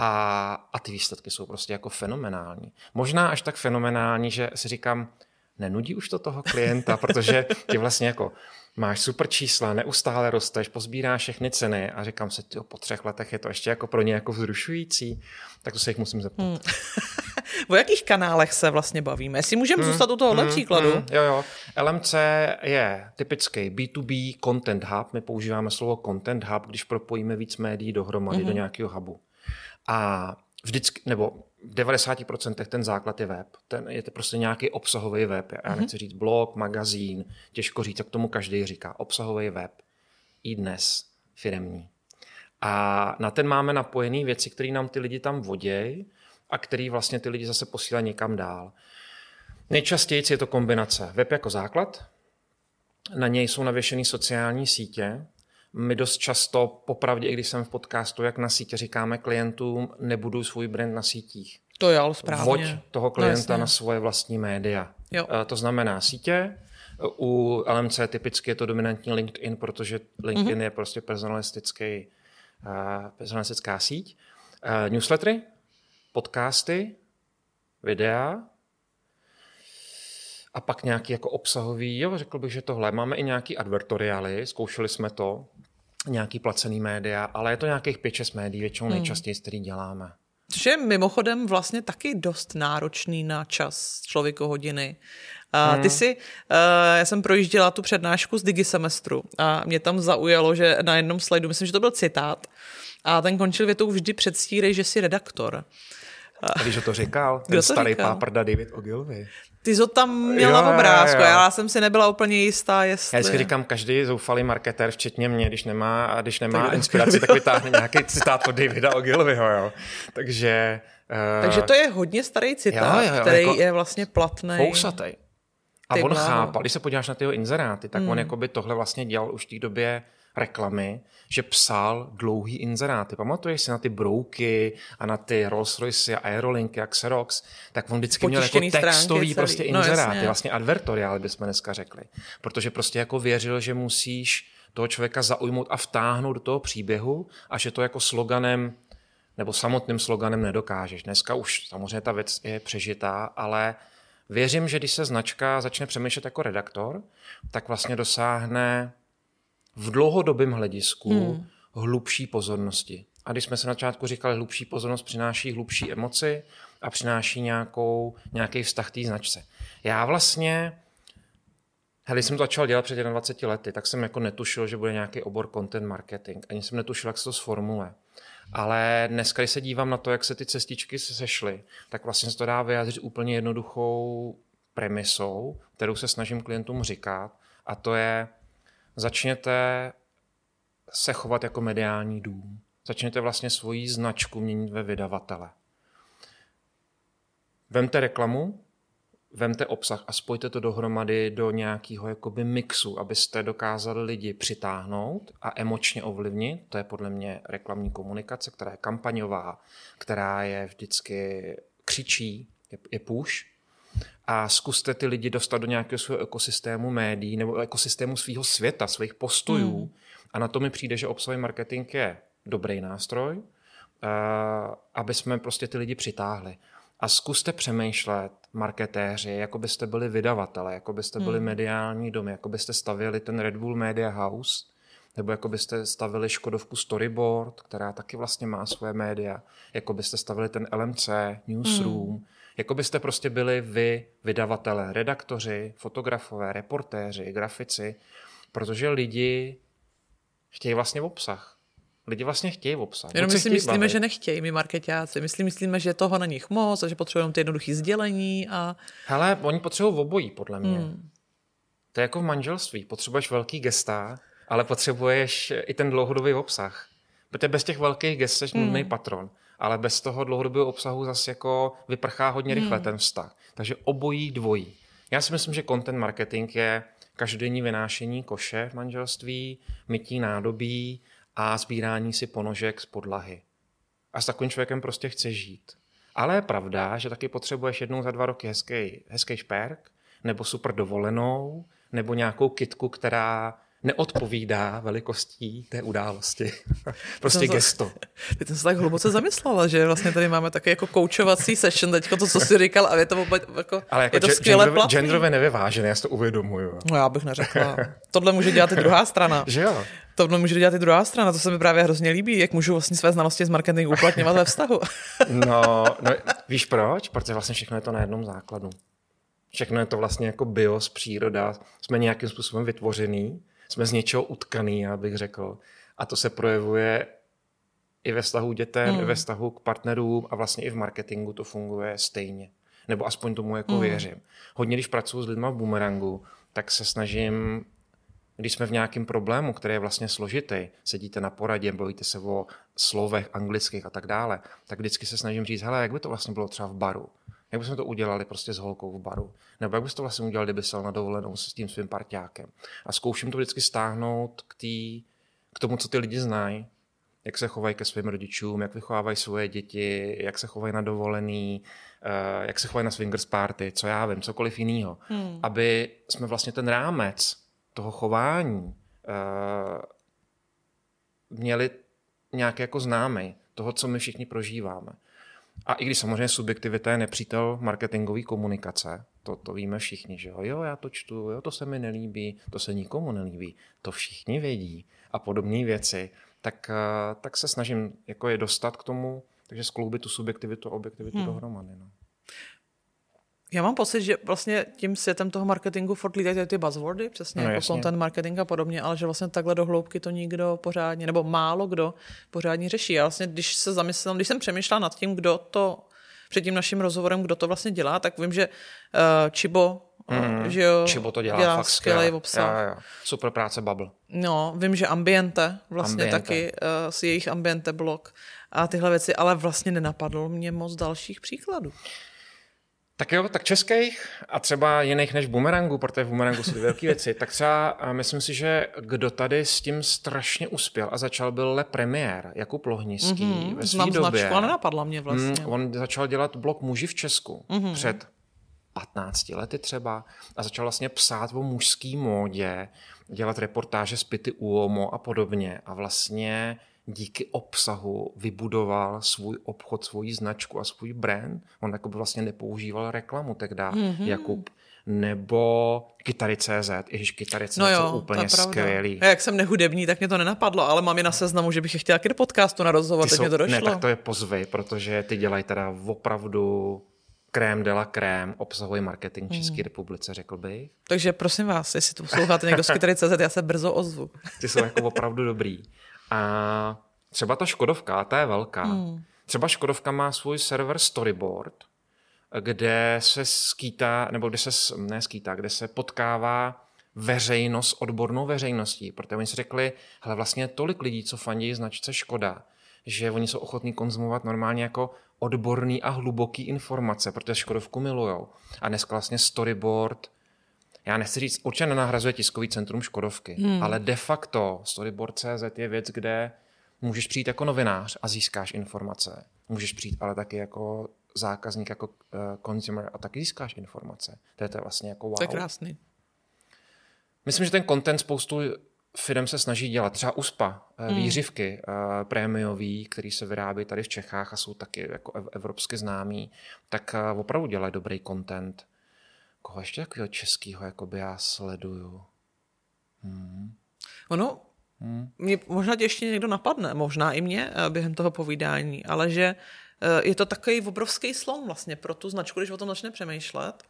A, a ty výsledky jsou prostě jako fenomenální. Možná až tak fenomenální, že si říkám, nenudí už to toho klienta, protože ty vlastně jako máš super čísla, neustále rosteš, pozbíráš všechny ceny a říkám si, tyjo, po třech letech je to ještě jako pro ně jako vzrušující, tak to se jich musím zeptat. Hmm. O jakých kanálech se vlastně bavíme? Jestli můžeme hmm, zůstat u tohohle hmm, příkladu? Hmm, jo, jo. L M C je typický B two B content hub. My používáme slovo content hub, když propojíme víc médií dohromady hmm. do nějakého hubu. A vždycky, nebo v devadesát procent ten základ je web. Ten je to prostě nějaký obsahový web. Já mm-hmm. nechci říct blog, magazín, těžko říct, tak tomu každý říká. Obsahový web, i dnes firemní. A na ten máme napojený věci, které nám ty lidi tam vodějí a které vlastně ty lidi zase posílají někam dál. Nejčastěji je to kombinace web jako základ, na něj jsou navěšené sociální sítě. My dost často, popravdě, i když jsem v podcastu, jak na sítě říkáme klientům, nebuduj svůj brand na sítích. To je ale správně. Voď toho klienta no, na svoje vlastní média. Jo. To znamená sítě. U L M C typicky je to dominantní LinkedIn, protože LinkedIn mm-hmm. je prostě personalistický, uh, personalistická síť. Uh, newslettery, podcasty, videa. A pak nějaký jako obsahový, jo, řekl bych, že tohle. Máme i nějaký advertoriály, zkoušeli jsme to, nějaký placený média, ale je to nějakých pět šest médií, většinou nejčastěji, hmm. který děláme. Což je mimochodem vlastně taky dost náročný na čas člověko hodiny. A ty si, já jsem projížděla tu přednášku z digisemestru a mě tam zaujalo, že na jednom slajdu, myslím, že to byl citát, a ten končil větou vždy předstírej, že jsi redaktor. A když to říkal, ten to starý říkal? Páprda David Ogilvy. Ty to tam měla jo, v obrázku, jo, jo. Já jsem si nebyla úplně jistá, jestli... Já si říkám, každý zoufalý marketér, včetně mě, když nemá, když nemá tak inspiraci, tak vytáhne nějaký citát od Davida Ogilvyho, jo. Takže... Uh... Takže to je hodně starý citát, jo, jo, jo, který jako je vlastně platný. Kousatej. A on bláho. Chápal, když se podíváš na tyho inzeráty, tak hmm. on jakoby tohle vlastně dělal už v té době reklamy, že psal dlouhý inzeráty. Pamatuješ si na ty brouky a na ty Rolls-Royce a Aerolinky a Xerox, tak on vždycky měl jako textový prostě inzeráty, no, vlastně advertoriály bychom dneska řekli. Protože prostě jako věřil, že musíš toho člověka zaujmout a vtáhnout do toho příběhu a že to jako sloganem nebo samotným sloganem nedokážeš. Dneska už samozřejmě ta věc je přežitá, ale věřím, že když se značka začne přemýšlet jako redaktor, tak vlastně dosáhne v dlouhodobém hledisku hmm. hlubší pozornosti. A když jsme se na začátku říkali, hlubší pozornost přináší hlubší emoci a přináší nějakou, nějaký vztah té značce. Já vlastně, hele, jsem to začal dělat před dvaceti jedni lety, tak jsem jako netušil, že bude nějaký obor content marketing. Ani jsem netušil, jak se to sformuluje. Ale dneska, když se dívám na to, jak se ty cestičky sešly, tak vlastně se to dá vyjádřit úplně jednoduchou premisou, kterou se snažím klientům říkat, a to je: začněte se chovat jako mediální dům. Začněte vlastně svoji značku měnit ve vydavatele. Vemte reklamu, vemte obsah a spojte to dohromady do nějakého jakoby mixu, abyste dokázali lidi přitáhnout a emočně ovlivnit. To je podle mě reklamní komunikace, která je kampaňová, která je vždycky křičí, je push. A zkuste ty lidi dostat do nějakého svého ekosystému médií nebo ekosystému svého světa, svých postojů. Hmm. A na to mi přijde, že obsahový marketing je dobrý nástroj, uh, aby jsme prostě ty lidi přitáhli. A zkuste přemýšlet, marketéři, jako byste byli vydavatele, jako byste byli hmm. mediální domy, jako byste stavěli ten Red Bull Media House, nebo jako byste stavili Škodovku Storyboard, která taky vlastně má svoje média, jako byste stavili ten L M C, Newsroom, hmm. jako byste prostě byli vy, vydavatelé, redaktoři, fotografové, reportéři, grafici, protože lidi chtějí vlastně obsah. Lidi vlastně chtějí obsah. Jenom my si myslíme, bavit. Že nechtějí, my marketáci. My si myslíme, že toho na nich moc a že potřebujeme ty jednoduché sdělení. A... Hele, oni potřebují obojí, podle mě. Hmm. To je jako v manželství. Potřebuješ velký gesta ale potřebuješ i ten dlouhodobý obsah. Protože bez těch velkých gest seš nudný mm. patron, ale bez toho dlouhodobého obsahu zase jako vyprchá hodně rychle mm. ten vztah. Takže obojí dvojí. Já si myslím, že content marketing je každodenní vynášení koše v manželství, mytí nádobí a sbírání si ponožek z podlahy. A s takovým člověkem prostě chce žít. Ale je pravda, že taky potřebuješ jednou za dva roky hezký, hezký šperk, nebo super dovolenou, nebo nějakou kitku, která neodpovídá velikostí té události. Prostě gesto. Teď jsem se tak hluboce zamyslela, že vlastně tady máme taky jako koučovací session teďko, to, co jsi říkal, a je to vůbec jako, ale jako je to skvěle platný. Genderově nevyvážené, já si to uvědomuju. No já bych neřekla. Tohle může dělat i druhá strana. Že jo? Tohle může dělat i druhá strana, to se mi právě hrozně líbí, jak můžu vlastně své znalosti z marketingu uplatňovat ve vztahu. no, no, víš proč? Protože vlastně všechno je to na jednom základu. Všechno je to vlastně jako bios, příroda, jsme nějakým způsobem vytvořený, jsme z něčeho utkaný, já bych řekl. A to se projevuje i ve vztahu dětem, mm. i ve vztahu k partnerům a vlastně i v marketingu to funguje stejně. Nebo aspoň tomu jako mm. věřím. Hodně, když pracuji s lidma v Boomerangu, tak se snažím, když jsme v nějakém problému, který je vlastně složitý, sedíte na poradě, bavíte se o slovech anglických a tak dále, tak vždycky se snažím říct, hele, jak by to vlastně bylo třeba v baru? Jak bychom to udělali prostě s holkou v baru? Nebo jak bys to vlastně udělal, kdyby jsi na dovolenou s tím svým parťákem? A zkouším to vždycky stáhnout k, tý, k tomu, co ty lidi znají. Jak se chovají ke svým rodičům, jak vychovávají svoje děti, jak se chovají na dovolený, jak se chovají na swingers party, co já vím, cokoliv jinýho. Hmm. Aby jsme vlastně ten rámec toho chování měli nějaký jako známý toho, co my všichni prožíváme. A i když samozřejmě subjektivita je nepřítel marketingové komunikace, to, to víme všichni, že jo, jo, já to čtu, jo, to se mi nelíbí, to se nikomu nelíbí, to všichni vědí a podobné věci, tak, tak se snažím jako je dostat k tomu, takže skloubit tu subjektivitu a objektivitu hmm. dohromady. No. Já mám pocit, že vlastně tím světem toho marketingu furt lítají ty buzzwordy, přesně no, jako content marketing a podobně, ale že vlastně takhle dohloubky to nikdo pořádně, nebo málo kdo pořádně řeší. Já vlastně, když se zamyslím, když jsem přemýšlela nad tím, kdo to, před tím naším rozhovorem, kdo to vlastně dělá, tak vím, že uh, Čibo, mm, že jo, Čibo to dělá, dělá fakt skvělej obsah. Já, já. Super práce Bubble. No, vím, že Ambiente vlastně Ambiente. taky, uh, s jejich Ambiente blog a tyhle věci, ale vlastně nenapadlo mě moc dalších příkladů. Tak jo, tak českých a třeba jiných než Boomerangu, protože v Boomerangu jsou velké věci, tak třeba myslím si, že kdo tady s tím strašně uspěl a začal byl Le Premiér, Jakub Lohnický mm-hmm, ve svý době. Značku, ale nenapadla mě vlastně. Mm, on začal dělat blog Muži v Česku mm-hmm. před patnácti lety třeba a začal vlastně psát o mužský módě, dělat reportáže z Pity Uomo a podobně a vlastně díky obsahu vybudoval svůj obchod, svou značku a svůj brand. On jako by vlastně nepoužíval reklamu tehdy, mm-hmm. Jakub. Nebo kytary tečka cé zet. Ježiš, kytary tečka cé zet no jo, úplně skvělý. A jak jsem nehudební, tak mě to nenapadlo, ale mám je na seznamu, že bych je chtěla do podcastu na rozhovor, teď mě to došlo. Ne, tak to je pozvej, protože ty dělají teda opravdu krém de la krém, obsahový marketing České hmm. republice, řekl bych. Takže prosím vás, jestli tu posloucháte někdo z kytary tečka cé zet, já se brzo ozvu. Ty jsou jako opravdu dobrý. A třeba ta Škodovka, ta je velká. Mm. Třeba Škodovka má svůj server Storyboard, kde se skýtá, nebo kde se, ne skýtá, kde se potkává veřejnost s odbornou veřejností. Protože oni si řekli, hele, vlastně tolik lidí, co fandí značce Škoda, že oni jsou ochotní konzumovat normálně jako odborný a hluboký informace, protože Škodovku milujou. A dneska vlastně Storyboard, já nechci říct, určitě nenahrazuje tiskový centrum Škodovky, hmm. ale de facto Storyboard tečka cé zet je věc, kde můžeš přijít jako novinář a získáš informace. Můžeš přijít ale taky jako zákazník, jako uh, consumer a taky získáš informace. To je to vlastně jako wow. To je krásný. Myslím, že ten content spoustu firm se snaží dělat. Třeba U S P A, hmm. výřivky uh, prémiový, který se vyrábí tady v Čechách a jsou taky jako ev- evropsky známí, tak uh, opravdu dělají dobrý content. Koho ještě takového českého jakoby já sleduju? Hmm. Ono, hmm. mě, možná tě ještě někdo napadne, možná i mě během toho povídání, ale že je to takový obrovský slon vlastně pro tu značku, když o tom začne přemýšlet,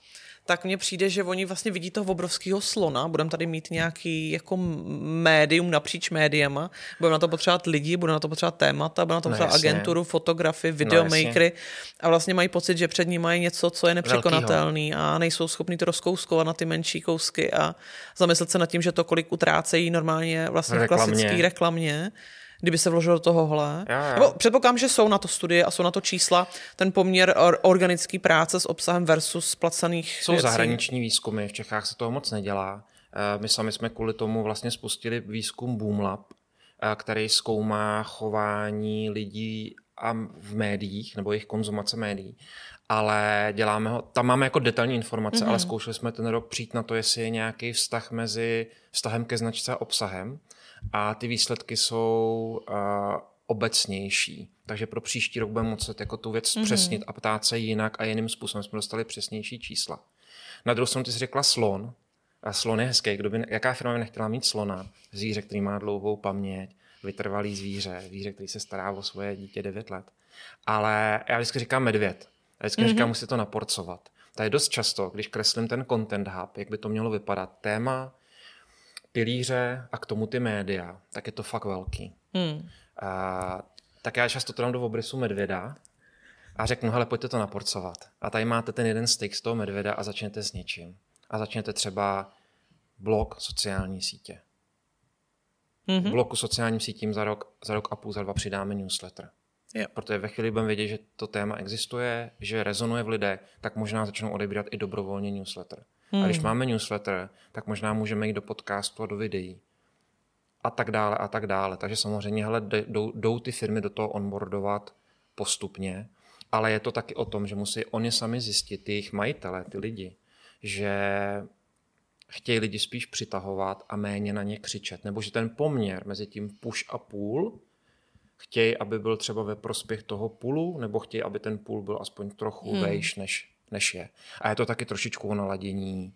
tak mně přijde, že oni vlastně vidí toho obrovského slona, budeme tady mít nějaký jako médium napříč médiama, budeme na to potřebovat lidi, budeme na to potřebovat témata, budeme na to potřebovat no, agenturu, fotografy, videomakery no, a vlastně mají pocit, že před nimi je něco, co je nepřekonatelný a nejsou schopni to rozkouskovat na ty menší kousky a zamyslet se nad tím, že to kolik utrácejí normálně vlastně v klasické reklamě, kdyby se vložilo do tohohle. Já, já. Nebo předpokládám, že jsou na to studie a jsou na to čísla, ten poměr organické práce s obsahem versus placených jsou věcí. Zahraniční výzkumy, v Čechách se toho moc nedělá. My sami jsme kvůli tomu vlastně spustili výzkum BoomLab, který zkoumá chování lidí a v médiích, nebo jejich konzumace médií. Ale děláme ho, tam máme jako detailní informace, mm-hmm. ale zkoušeli jsme ten rok přijít na to, jestli je nějaký vztah mezi vztahem ke značce a obsahem. A ty výsledky jsou uh, obecnější. Takže pro příští rok budeme muset jako tu věc zpřesnit mm-hmm. a ptát se jinak a jiným způsobem. Jsme dostali přesnější čísla. Na druhou stranu ty jsi řekla slon. A slon je hezký. Kdo by, jaká firma by nechtěla mít slona? Zvíře, který má dlouhou paměť, vytrvalý zvíře, zvíře, který se stará o svoje dítě devět let. Ale já vždycky říkám medvěd. Já vždycky mm-hmm. říkám, musí to naporcovat. Tady dost často, když kreslím ten content hub, jak by to mělo vypadat, téma, pilíře a k tomu ty média, tak je to fakt velký. Hmm. A, tak já často to dám do obrysu medvěda a řeknu, hele, pojďte to naporcovat. A tady máte ten jeden steak z toho medvěda a začněte s něčím. A začněte třeba blog sociální sítě. Mm-hmm. Bloku sociálním sítím za rok, za rok a půl, za dva přidáme newsletter. Yeah. Protože ve chvíli budeme vědět, že to téma existuje, že rezonuje v lidech, tak možná začnou odebírat i dobrovolně newsletter. Hmm. A když máme newsletter, tak možná můžeme jít do podcastu a do videí. A tak dále, a tak dále. Takže samozřejmě hele, jdou, jdou ty firmy do toho onboardovat postupně, ale je to taky o tom, že musí oni sami zjistit, ty jejich majitele, ty lidi, že chtějí lidi spíš přitahovat a méně na ně křičet. Nebo že ten poměr mezi tím push a pull chtějí, aby byl třeba ve prospěch toho pullu, nebo chtějí, aby ten pull byl aspoň trochu hmm. vejš než než je. A je to taky trošičku o naladění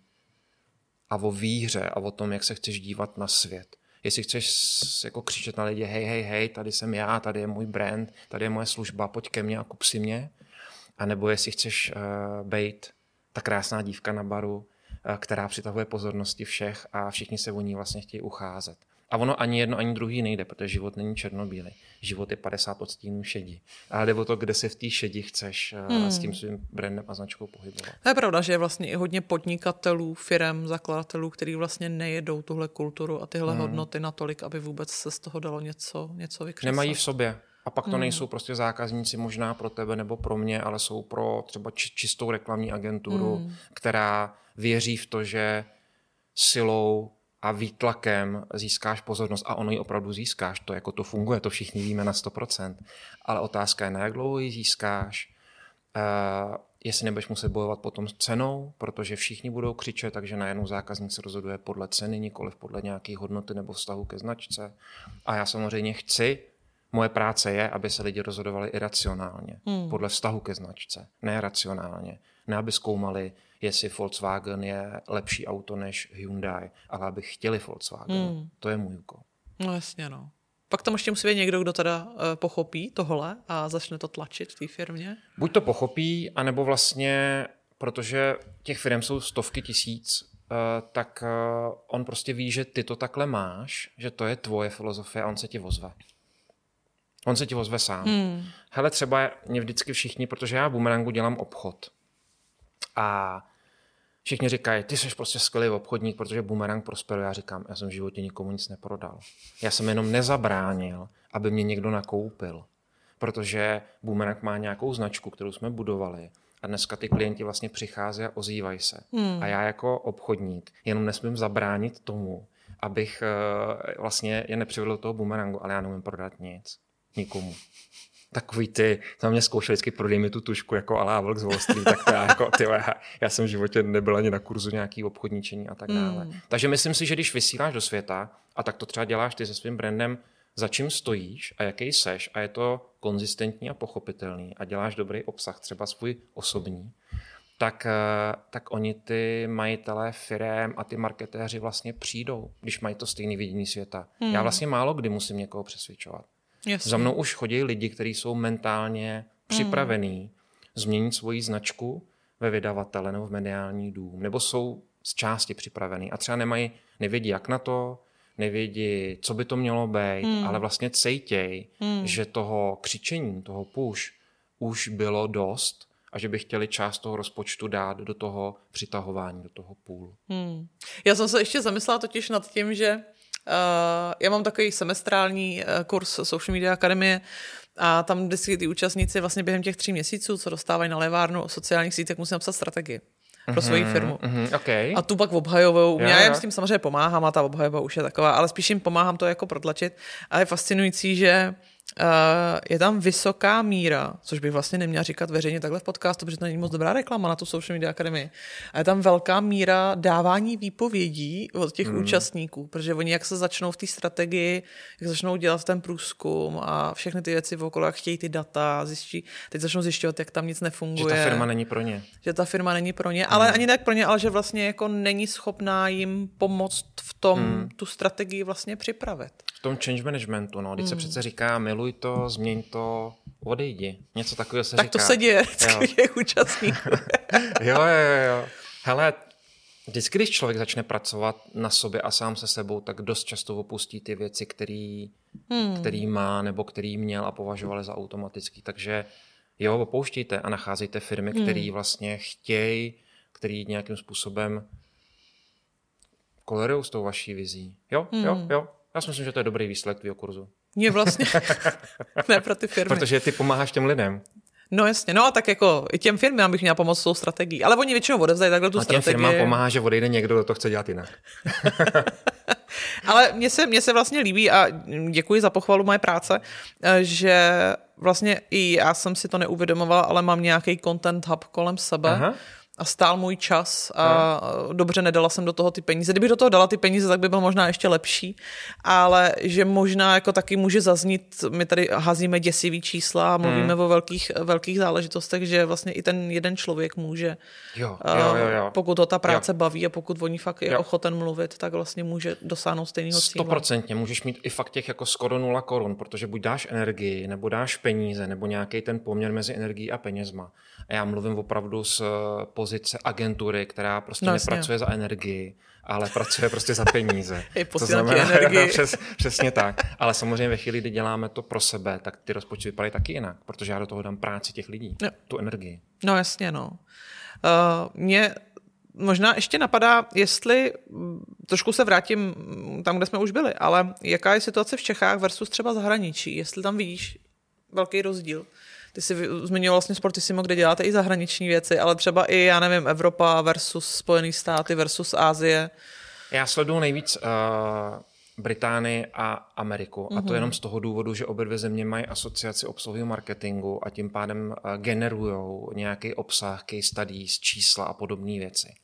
a o víře a o tom, jak se chceš dívat na svět. Jestli chceš jako křičet na lidi, hej, hej, hej, tady jsem já, tady je můj brand, tady je moje služba, pojď ke mně a kup si mě. A nebo jestli chceš uh, být ta krásná dívka na baru, uh, která přitahuje pozornosti všech a všichni se o ní vlastně chtějí ucházet. A ono ani jedno, ani druhý nejde, protože život není černobílý. Život je padesát odstínů šedi. Ale jde o to, kde se v té šedi chceš hmm. s tím svým brandem a značkou pohybovat. To je pravda, že je vlastně i hodně podnikatelů, firem, zakladatelů, kteří vlastně nejedou tuhle kulturu a tyhle hmm. hodnoty natolik, aby vůbec se z toho dalo něco, něco vykřesat. Nemají v sobě. A pak to hmm. nejsou prostě zákazníci možná pro tebe nebo pro mě, ale jsou pro třeba či, čistou reklamní agenturu, hmm. která věří v to, že silou a výtlakem získáš pozornost a ono ji opravdu získáš. To jako to funguje, to všichni víme na sto procent. Ale otázka je, na jak dlouho ji získáš, uh, jestli nebudeš muset bojovat potom s cenou, protože všichni budou křičet, takže najednou zákazník se rozhoduje podle ceny, nikoliv podle nějaké hodnoty nebo vztahu ke značce. A já samozřejmě chci, moje práce je, aby se lidi rozhodovali iracionálně, hmm. podle vztahu ke značce, ne racionálně. Ne, aby zkoumali, jestli Volkswagen je lepší auto než Hyundai, ale aby chtěli Volkswagen. Hmm. To je můj úkol. No jasně, no. Pak tam ještě musí být někdo, kdo teda pochopí tohle a začne to tlačit v té firmě? Buď to pochopí, anebo vlastně, protože těch firm jsou stovky tisíc, tak on prostě ví, že ty to takhle máš, že to je tvoje filozofie a on se ti ozve. On se ti ozve sám. Hmm. Hele, třeba mě vždycky všichni, protože já v Boomerangu dělám obchod. A všichni říkají, ty jsi prostě skvělý obchodník, protože Boomerang prosperuje. Já říkám, já jsem v životě nikomu nic neprodal. Já jsem jenom nezabránil, aby mě někdo nakoupil. Protože Boomerang má nějakou značku, kterou jsme budovali. A dneska ty klienti vlastně přicházejí a ozývají se. Hmm. A já jako obchodník jenom nesmím zabránit tomu, abych vlastně je nepřivedl do toho Boomerangu, ale já nemůžu prodat nic. Nikomu. Takový ty, tam mě zkoušel vždycky, prodej mi tu tušku jako alá vlk z Wall Street, tak to já jako, ty, já, já jsem v životě nebyl ani na kurzu nějaký obchodníčení a tak dále. Mm. Takže myslím si, že když vysíláš do světa a tak to třeba děláš ty se svým brandem, za čím stojíš a jaký seš a je to konzistentní a pochopitelný a děláš dobrý obsah, třeba svůj osobní, tak, tak oni ty majitelé firem a ty marketéři vlastně přijdou, když mají to stejný vidění světa. Mm. Já vlastně málo kdy musím někoho přesvědčovat. Jasně. Za mnou už chodí lidi, kteří jsou mentálně připravení mm. změnit svoji značku, ve vydavatele nebo v mediální dům, nebo jsou z části připravený a třeba nemají, nevědí jak na to, nevědí, co by to mělo být, hmm. ale vlastně cejtěj, hmm. že toho křičení, toho push už bylo dost a že by chtěli část toho rozpočtu dát do toho přitahování, do toho půl. Hmm. Já jsem se ještě zamyslela totiž nad tím, že uh, já mám takový semestrální uh, kurz Social Media Akademie a tam vždycky ty účastníci vlastně během těch tří měsíců, co dostávají na levárnu o sociálních sítích, musí napsat strategii pro svoji firmu. Mm-hmm, okay. A tu pak obhajovou. Já, já jim s tím samozřejmě pomáhám a ta obhajoba už je taková, ale spíš jim pomáhám to jako protlačit. A je fascinující, že uh, je tam vysoká míra, což bych vlastně neměla říkat veřejně takhle v podcastu, protože to není moc dobrá reklama na tu Social Media Academy. A je tam velká míra dávání výpovědí od těch mm. účastníků, protože oni jak se začnou v té strategii, jak začnou dělat ten průzkum a všechny ty věci okolo, jak chtějí ty data, zjistí, teď začnou zjišťovat, jak tam nic nefunguje. Že ta firma není pro ně. Že ta firma není pro ně, mm. ale ani tak pro ně, ale že vlastně jako není schopná jim pomoct v tom mm. tu strategii vlastně připravit. V tom change managementu, no, když mm. se přece říká miluj to, změň to, odejdi. Něco takového se tak říká. Tak to se děje těch účastníků. jo, jo, jo. Hele, vždycky, když člověk začne pracovat na sobě a sám se sebou, tak dost často opustí ty věci, který, hmm. který má nebo který měl a považoval za automatický. Takže jo, opouštíte a nacházíte firmy, hmm. které vlastně chtějí, který nějakým způsobem kolerujou s tou vaší vizí. Jo, hmm. jo, jo. Já si myslím, že to je dobrý výsledek tvýho kurzu. Mě vlastně, ne pro ty firmy. Protože ty pomáháš těm lidem. No jasně, no a tak jako i těm firmám bych měla pomoct s tou strategií, ale oni většinou odevzdají takhle tu strategii. A těm strategii. Firmám pomáhá, že odejde někdo, kdo to chce dělat jinak. Ale mně se, mně se vlastně líbí a děkuji za pochvalu moje práce, že vlastně i já jsem si to neuvědomovala, ale mám nějaký content hub kolem sebe. Aha. A stál můj čas a dobře, nedala jsem do toho ty peníze. Kdybych do toho dala ty peníze, tak by byl možná ještě lepší, ale že možná jako taky může zaznít, my tady házíme děsivý čísla a mluvíme hmm. o velkých, velkých záležitostech, že vlastně i ten jeden člověk může, jo, jo, jo, jo. pokud ho ta práce jo. baví a pokud o ní fakt je jo. ochoten mluvit, tak vlastně může dosáhnout stejného cíle. Stoprocentně můžeš mít i fakt těch jako skoro nula korun, protože buď dáš energii, nebo dáš peníze, nebo nějaký ten poměr mezi energií a penězma. A já mluvím opravdu s pozice agentury, která prostě no, nepracuje za energii, ale pracuje prostě za peníze. To znamená, energii. přes, přesně tak. Ale samozřejmě ve chvíli, kdy děláme to pro sebe, tak ty rozpočty vypadají taky jinak, protože já do toho dám práci těch lidí, no. tu energii. No jasně, no. Uh, mě možná ještě napadá, jestli, trošku se vrátím tam, kde jsme už byli, ale jaká je situace v Čechách versus třeba zahraničí, jestli tam vidíš velký rozdíl. Ty jsi zmiňoval vlastně Sportissimo, kde děláte i zahraniční věci, ale třeba i, já nevím, Evropa versus Spojené státy versus Asie. Já sleduju nejvíc uh, Británii a Ameriku. Mm-hmm. A to jenom z toho důvodu, že obě dvě země mají asociaci obsahového marketingu a tím pádem uh, generujou nějaký obsah, case studies, čísla a podobné věci.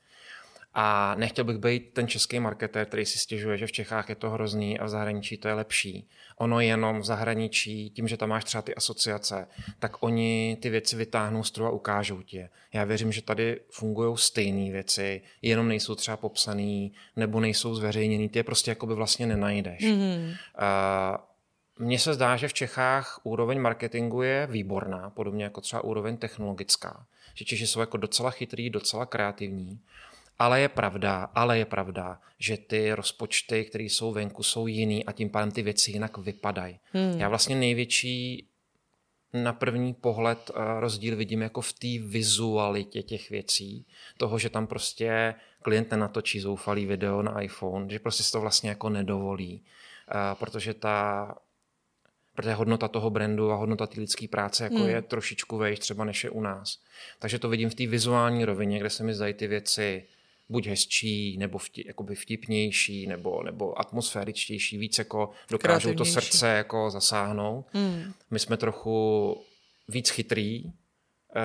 A nechtěl bych být ten český marketér, který si stěžuje, že v Čechách je to hrozný a v zahraničí to je lepší. Ono jenom v zahraničí, tím, že tam máš třeba ty asociace, tak oni ty věci vytáhnou z trhu a ukážou tě. Já věřím, že tady fungují stejné věci, jenom nejsou třeba popsané nebo nejsou zveřejněné, ty je prostě jakoby vlastně nenajdeš. Mm-hmm. Uh, mně se zdá, že v Čechách úroveň marketingu je výborná, podobně jako třeba úroveň technologická. Že Češi jsou jako docela chytrý, docela kreativní. Ale je pravda, ale je pravda, že ty rozpočty, které jsou venku, jsou jiný a tím pádem ty věci jinak vypadají. Hmm. Já vlastně největší na první pohled rozdíl vidím jako v té vizualitě těch věcí. Toho, že tam prostě klient nenatočí zoufalý video na iPhone, že prostě si to vlastně jako nedovolí. Protože ta protože hodnota toho brandu a hodnota té lidské práce jako hmm. je trošičku vejš třeba než je u nás. Takže to vidím v té vizuální rovině, kde se mi zdají ty věci buď hezčí, nebo vtip, jakoby vtipnější, nebo, nebo atmosféričtější, víc jako dokážou to srdce jako zasáhnout. Hmm. My jsme trochu víc chytrý,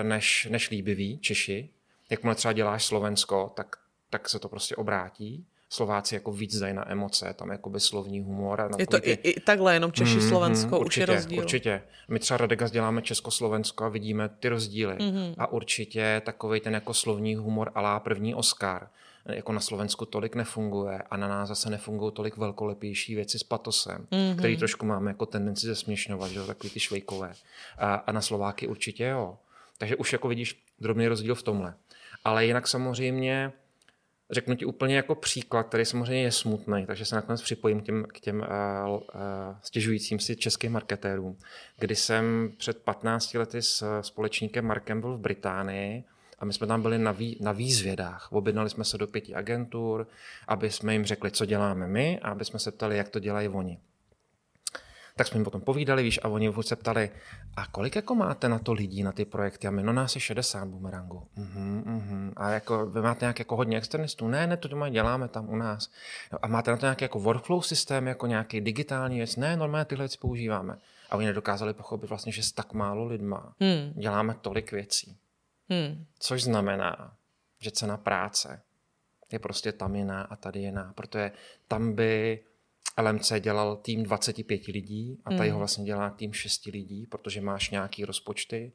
než, než líbiví Češi. Jakmile třeba děláš Slovensko, tak, tak se to prostě obrátí. Slováci jako víc dají na emoce, tam jakoby slovní humor. A je to ty... i, i takhle, jenom Češi, mm, Slovensko, mm, určitě, už je rozdíl. Určitě. My třeba Radegast děláme Česko-Slovensko a vidíme ty rozdíly. Mm-hmm. A určitě takovej ten jako slovní humor à la první Oscar. Jako na Slovensku tolik nefunguje a na nás zase nefungují tolik velkolepější věci s patosem, mm-hmm. který trošku máme jako tendenci zesměšňovat, jo, takový ty švejkové. A, a na Slováky určitě jo. Takže už jako vidíš drobný rozdíl v tomhle. Ale jinak samozřejmě řeknu ti úplně jako příklad, který samozřejmě je smutný, takže se nakonec připojím k těm, k těm uh, uh, stěžujícím si českým marketérům. Kdy jsem před patnácti lety s společníkem Markem byl v Británii a my jsme tam byli na, vý, na výzvědách. Objednali jsme se do pěti agentur, aby jsme jim řekli, co děláme my, a aby jsme se ptali, jak to dělají oni. Tak jsme jim potom povídali, víš, a oni se ptali, a kolik jako máte na to lidí, na ty projekty? A my, no nás je šedesát Boomerangu. Uhum, uhum. A jako, vy máte nějak jako hodně externistů? Ne, ne, to doma děláme tam u nás. A máte na to nějaký jako workflow systém, jako nějaký digitální věc? Ne, normálně tyhle věci používáme. A oni nedokázali pochopit vlastně, že s tak málo lidma hmm. děláme tolik věcí. Hmm. Což znamená, že cena práce je prostě tam jiná a tady jiná, protože tam by L M C dělal tým dvacet pět lidí a tady mm. ho vlastně dělá tým šest lidí, protože máš nějaký rozpočty,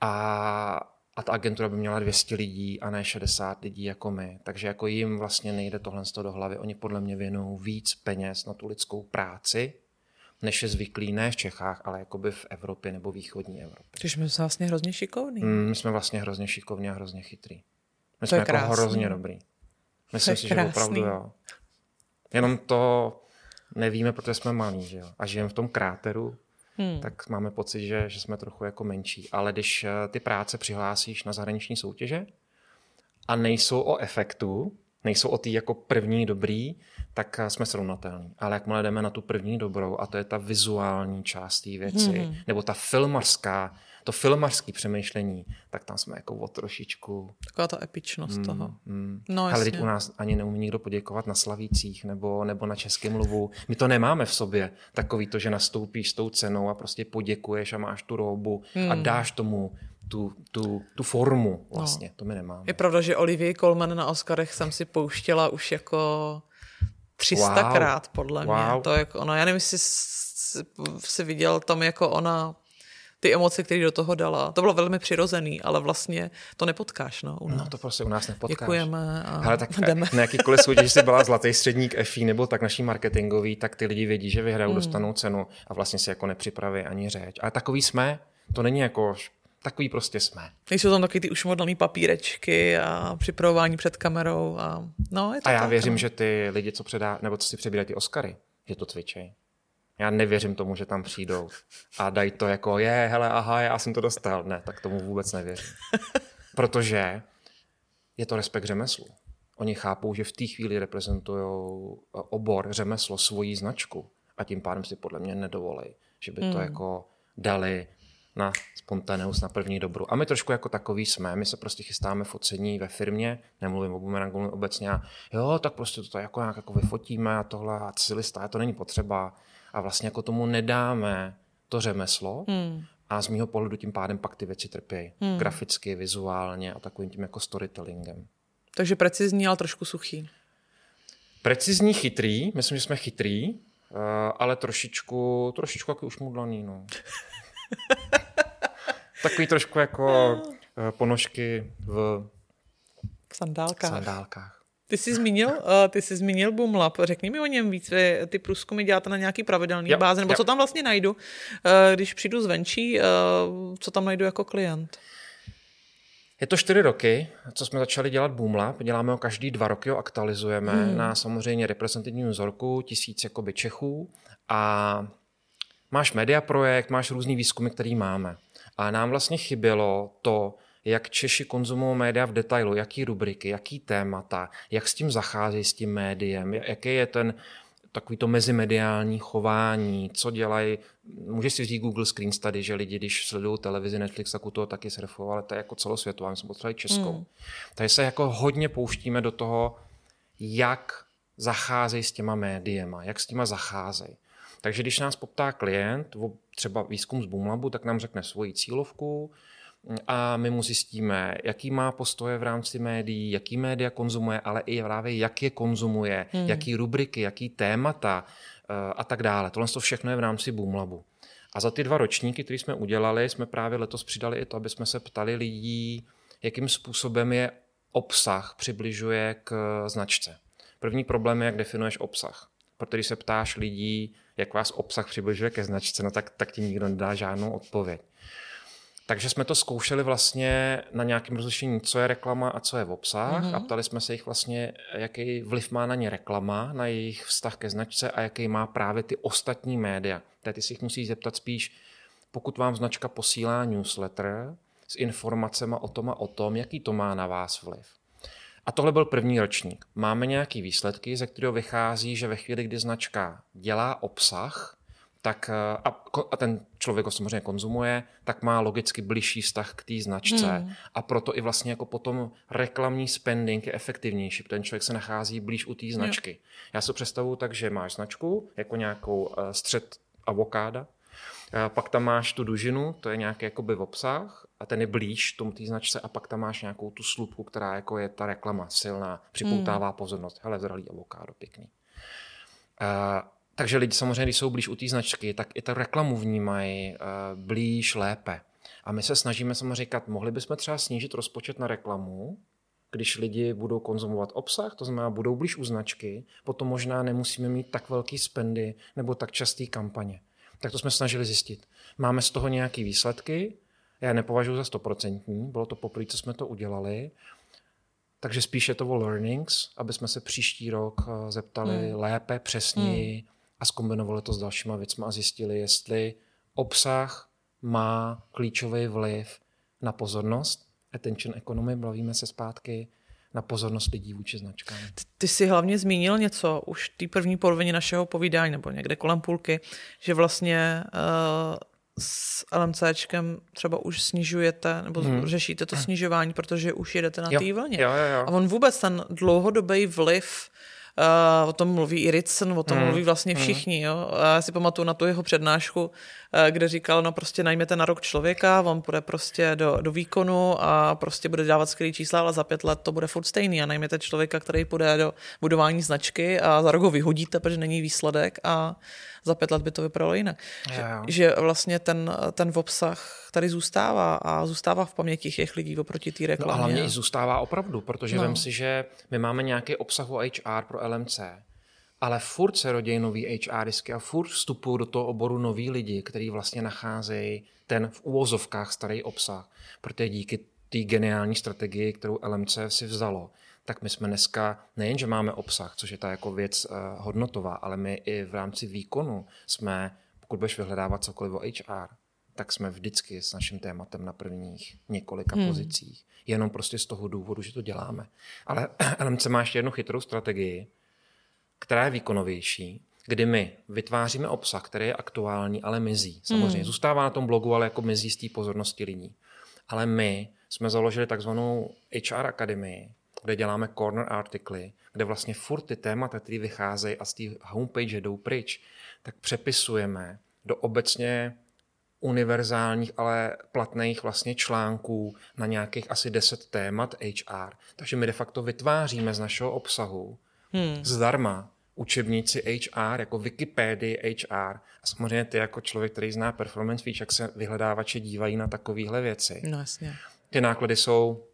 a, a ta agentura by měla dvě stě lidí a ne šedesát lidí jako my. Takže jako jim vlastně nejde tohle z toho do hlavy. Oni podle mě věnují víc peněz na tu lidskou práci, než je zvyklý, ne v Čechách, ale jakoby v Evropě nebo východní Evropě. Což my jsme vlastně hrozně šikovní. Mm, my jsme vlastně hrozně šikovní a hrozně chytrý. My jsme jako hrozně dobrý. Myslím si, že opravdu jo. Jenom to nevíme, protože jsme malí, že jo? A žijeme v tom kráteru, hmm. tak máme pocit, že, že jsme trochu jako menší. Ale když ty práce přihlásíš na zahraniční soutěže a nejsou o efektu, nejsou o ty jako první dobrý, tak jsme srovnatelní. Ale jakmile jdeme na tu první dobrou, a to je ta vizuální část té věci, hmm. nebo ta filmařská, to filmařské přemýšlení, tak tam jsme jako o trošičku... Taková ta epičnost mm, toho. Mm. No, ale teď u nás ani neumí nikdo poděkovat na Slavících nebo, nebo na Českém Lvu. My to nemáme v sobě. Takový to, že nastoupíš s tou cenou a prostě poděkuješ a máš tu robu mm. a dáš tomu tu, tu, tu formu vlastně. No. To my nemáme. Je pravda, že Olivier Colman na Oscarech jsem si pouštěla už jako třistakrát wow. podle wow. mě. To jako ono, já nevím, jestli jsi viděl tam jako ona... ty emoce, které do toho dala. To bylo velmi přirozený, ale vlastně to nepotkáš. No, u nás. No to prostě u nás nepotkáš. Děkujeme a hele, tak jdeme. Na jakýkoliv soutěži, že jsi byla zlatý středník F I nebo tak naší marketingový, tak ty lidi vědí, že vyhrajou, mm. dostanou cenu a vlastně si jako nepřipraví ani řeč. Ale takový jsme, to není jako, takový prostě jsme. Nejsou tam taky ty ušmodlaný papírečky a připravování před kamerou. A, no, je to a já tak, věřím, no. že ty lidi, co předá, nebo co si přebírají ty Oscary, že to cvičej. Já nevěřím tomu, že tam přijdou a dají to jako, je, hele, aha, já jsem to dostal. Ne, tak tomu vůbec nevěřím. Protože je to respekt řemeslu. Oni chápou, že v té chvíli reprezentujou obor, řemeslo, svoji značku a tím pádem si podle mě nedovolej, že by to mm. jako dali na spontaneus, na první dobru. A my trošku jako takový jsme, my se prostě chystáme focení ve firmě, nemluvím o Boomerangu, mluvím obecně a jo, tak prostě to tady jako nějak jako vyfotíme a tohle a cílista, to není potřeba. A vlastně jako tomu nedáme to řemeslo hmm. a z mýho pohledu tím pádem pak ty věci trpějí. Hmm. Graficky, vizuálně a takovým tím jako storytellingem. Takže precizní, ale trošku suchý. Precizní, chytrý. Myslím, že jsme chytrý, ale trošičku, trošičku jako ušmudlaný. No. Takový trošku jako ponožky v, v sandálkách. V sandálkách. Ty jsi zmínil, ty jsi zmínil BoomLab, řekni mi o něm víc, vy ty průzkumy děláte na nějaký pravidelný jo, báze, nebo jo. co tam vlastně najdu, když přijdu zvenčí, co tam najdu jako klient? Je to čtyři roky, co jsme začali dělat BoomLab, děláme ho každý dva roky, ho aktualizujeme hmm. na samozřejmě reprezentativním vzorku, tisíc jakoby Čechů a máš media projekt, máš různý výzkumy, který máme a nám vlastně chybělo to, jak Češi konzumují média v detailu, jaký rubriky, jaký témata, jak s tím zacházejí s tím médiem, jaký je ten takový to mezimediální chování, co dělají. Můžeš si vzít Google Screen Study, že lidi, když sledují televizi, Netflix, tak u toho taky surfovali, to je jako celosvětová, my jsme potřebovali českou. Hmm. Takže se jako hodně pouštíme do toho, jak zacházejí s těma médiema, jak s těma zacházejí. Takže když nás poptá klient, třeba výzkum z BoomLabu, tak nám řekne svoji cílovku, a my mu zjistíme, jaký má postoje v rámci médií, jaký média konzumuje, ale i právě jak je konzumuje, hmm. jaký rubriky, jaký témata a tak dále. Tohle to všechno je v rámci BoomLabu. A za ty dva ročníky, které jsme udělali, jsme právě letos přidali i to, aby jsme se ptali lidí, jakým způsobem je obsah přibližuje k značce. První problém je, jak definuješ obsah. Protože se ptáš lidí, jak vás obsah přibližuje ke značce, no tak, tak ti nikdo nedá žádnou odpověď. Takže jsme to zkoušeli vlastně na nějakém rozlišení, co je reklama a co je v obsah, mm-hmm. a ptali jsme se jich vlastně, jaký vliv má na ně reklama, na jejich vztah ke značce a jaký má právě ty ostatní média. Tedy ty si jich musíš zeptat spíš, pokud vám značka posílá newsletter s informacemi o tom a o tom, jaký to má na vás vliv. A tohle byl první ročník. Máme nějaké výsledky, ze kterého vychází, že ve chvíli, kdy značka dělá obsah, tak a, a ten člověk ho samozřejmě konzumuje, tak má logicky bližší vztah k té značce. Hmm. A proto i vlastně jako potom reklamní spending je efektivnější, protože ten člověk se nachází blíž u té značky. Hmm. Já si představuju tak, že máš značku, jako nějakou střed avokáda, pak tam máš tu dužinu, to je nějaký jakoby obsah a ten je blíž tomu té značce a pak tam máš nějakou tu slupku, která jako je ta reklama silná, připoutává hmm. pozornost. Hele, zralý avokádo, pěkný. A takže lidi samozřejmě, když jsou blíž u té značky, tak i ta reklamu vnímají uh, blíž lépe. A my se snažíme samozřejmě říkat, mohli bychom třeba snížit rozpočet na reklamu, když lidi budou konzumovat obsah, to znamená, budou blíž u značky, potom možná nemusíme mít tak velký spendy nebo tak častý kampaně. Tak to jsme snažili zjistit. Máme z toho nějaké výsledky, já nepovažuji za stoprocentní, bylo to poprvé, co jsme to udělali, takže spíše to o learnings, aby jsme se příští rok zeptali hmm. lépe, přesněji, hmm. a zkombinovali to s dalšíma věcmi a zjistili, jestli obsah má klíčový vliv na pozornost. Attention economy, bavíme se zpátky na pozornost lidí vůči značkám. Ty jsi hlavně zmínil něco už té první polovině našeho povídání, nebo někde kolem půlky, že vlastně uh, s LMCčkem třeba už snižujete, nebo hmm. řešíte to snižování, protože už jedete na té vlně. Jo, jo, jo. A on vůbec ten dlouhodobý vliv, Uh, o tom mluví i Ritson, o tom mm. mluví vlastně všichni. Jo? Já si pamatuju na tu jeho přednášku, kde říkal, no prostě najměte na rok člověka, on půjde prostě do, do výkonu a prostě bude dávat skvělý čísla, ale za pět let to bude furt stejný. A najměte člověka, který půjde do budování značky a za rok ho vyhodíte, protože není výsledek a za pět let by to vypadalo jinak. Že, že vlastně ten, ten obsah tady zůstává a zůstává v paměti těch lidí oproti té reklamě. No a hlavně i zůstává opravdu, protože no. vem si, že my máme nějaký obsah o há er pro el em cé, ale furt se rodí nový há er isky a furt vstupují do toho oboru noví lidi, kteří vlastně nacházejí ten v uvozovkách starý obsah, protože díky té geniální strategii, kterou el em cé si vzalo, tak my jsme dneska nejen, že máme obsah, což je ta jako věc uh, hodnotová, ale my i v rámci výkonu jsme, pokud budeš vyhledávat cokoliv o há er, tak jsme vždycky s naším tématem na prvních několika hmm. pozicích. Jenom prostě z toho důvodu, že to děláme. Ale el em cé má ještě jednu chytrou strategii, která je výkonovější, kdy my vytváříme obsah, který je aktuální, ale mizí. Samozřejmě hmm. zůstává na tom blogu, ale jako mizí z té pozornosti lidí. Ale my jsme založili takzvanou há er akademii, kde děláme corner artikly, kde vlastně furt ty témata, které vycházejí a z té homepage jdou pryč, tak přepisujeme do obecně univerzálních, ale platných vlastně článků na nějakých asi deset témat há er. Takže my de facto vytváříme z našeho obsahu hmm. zdarma učebnici há er, jako Wikipedii há er. A samozřejmě ty jako člověk, který zná performance feature, jak se vyhledávače dívají na takovéhle věci. No, jasně. Ty náklady jsou,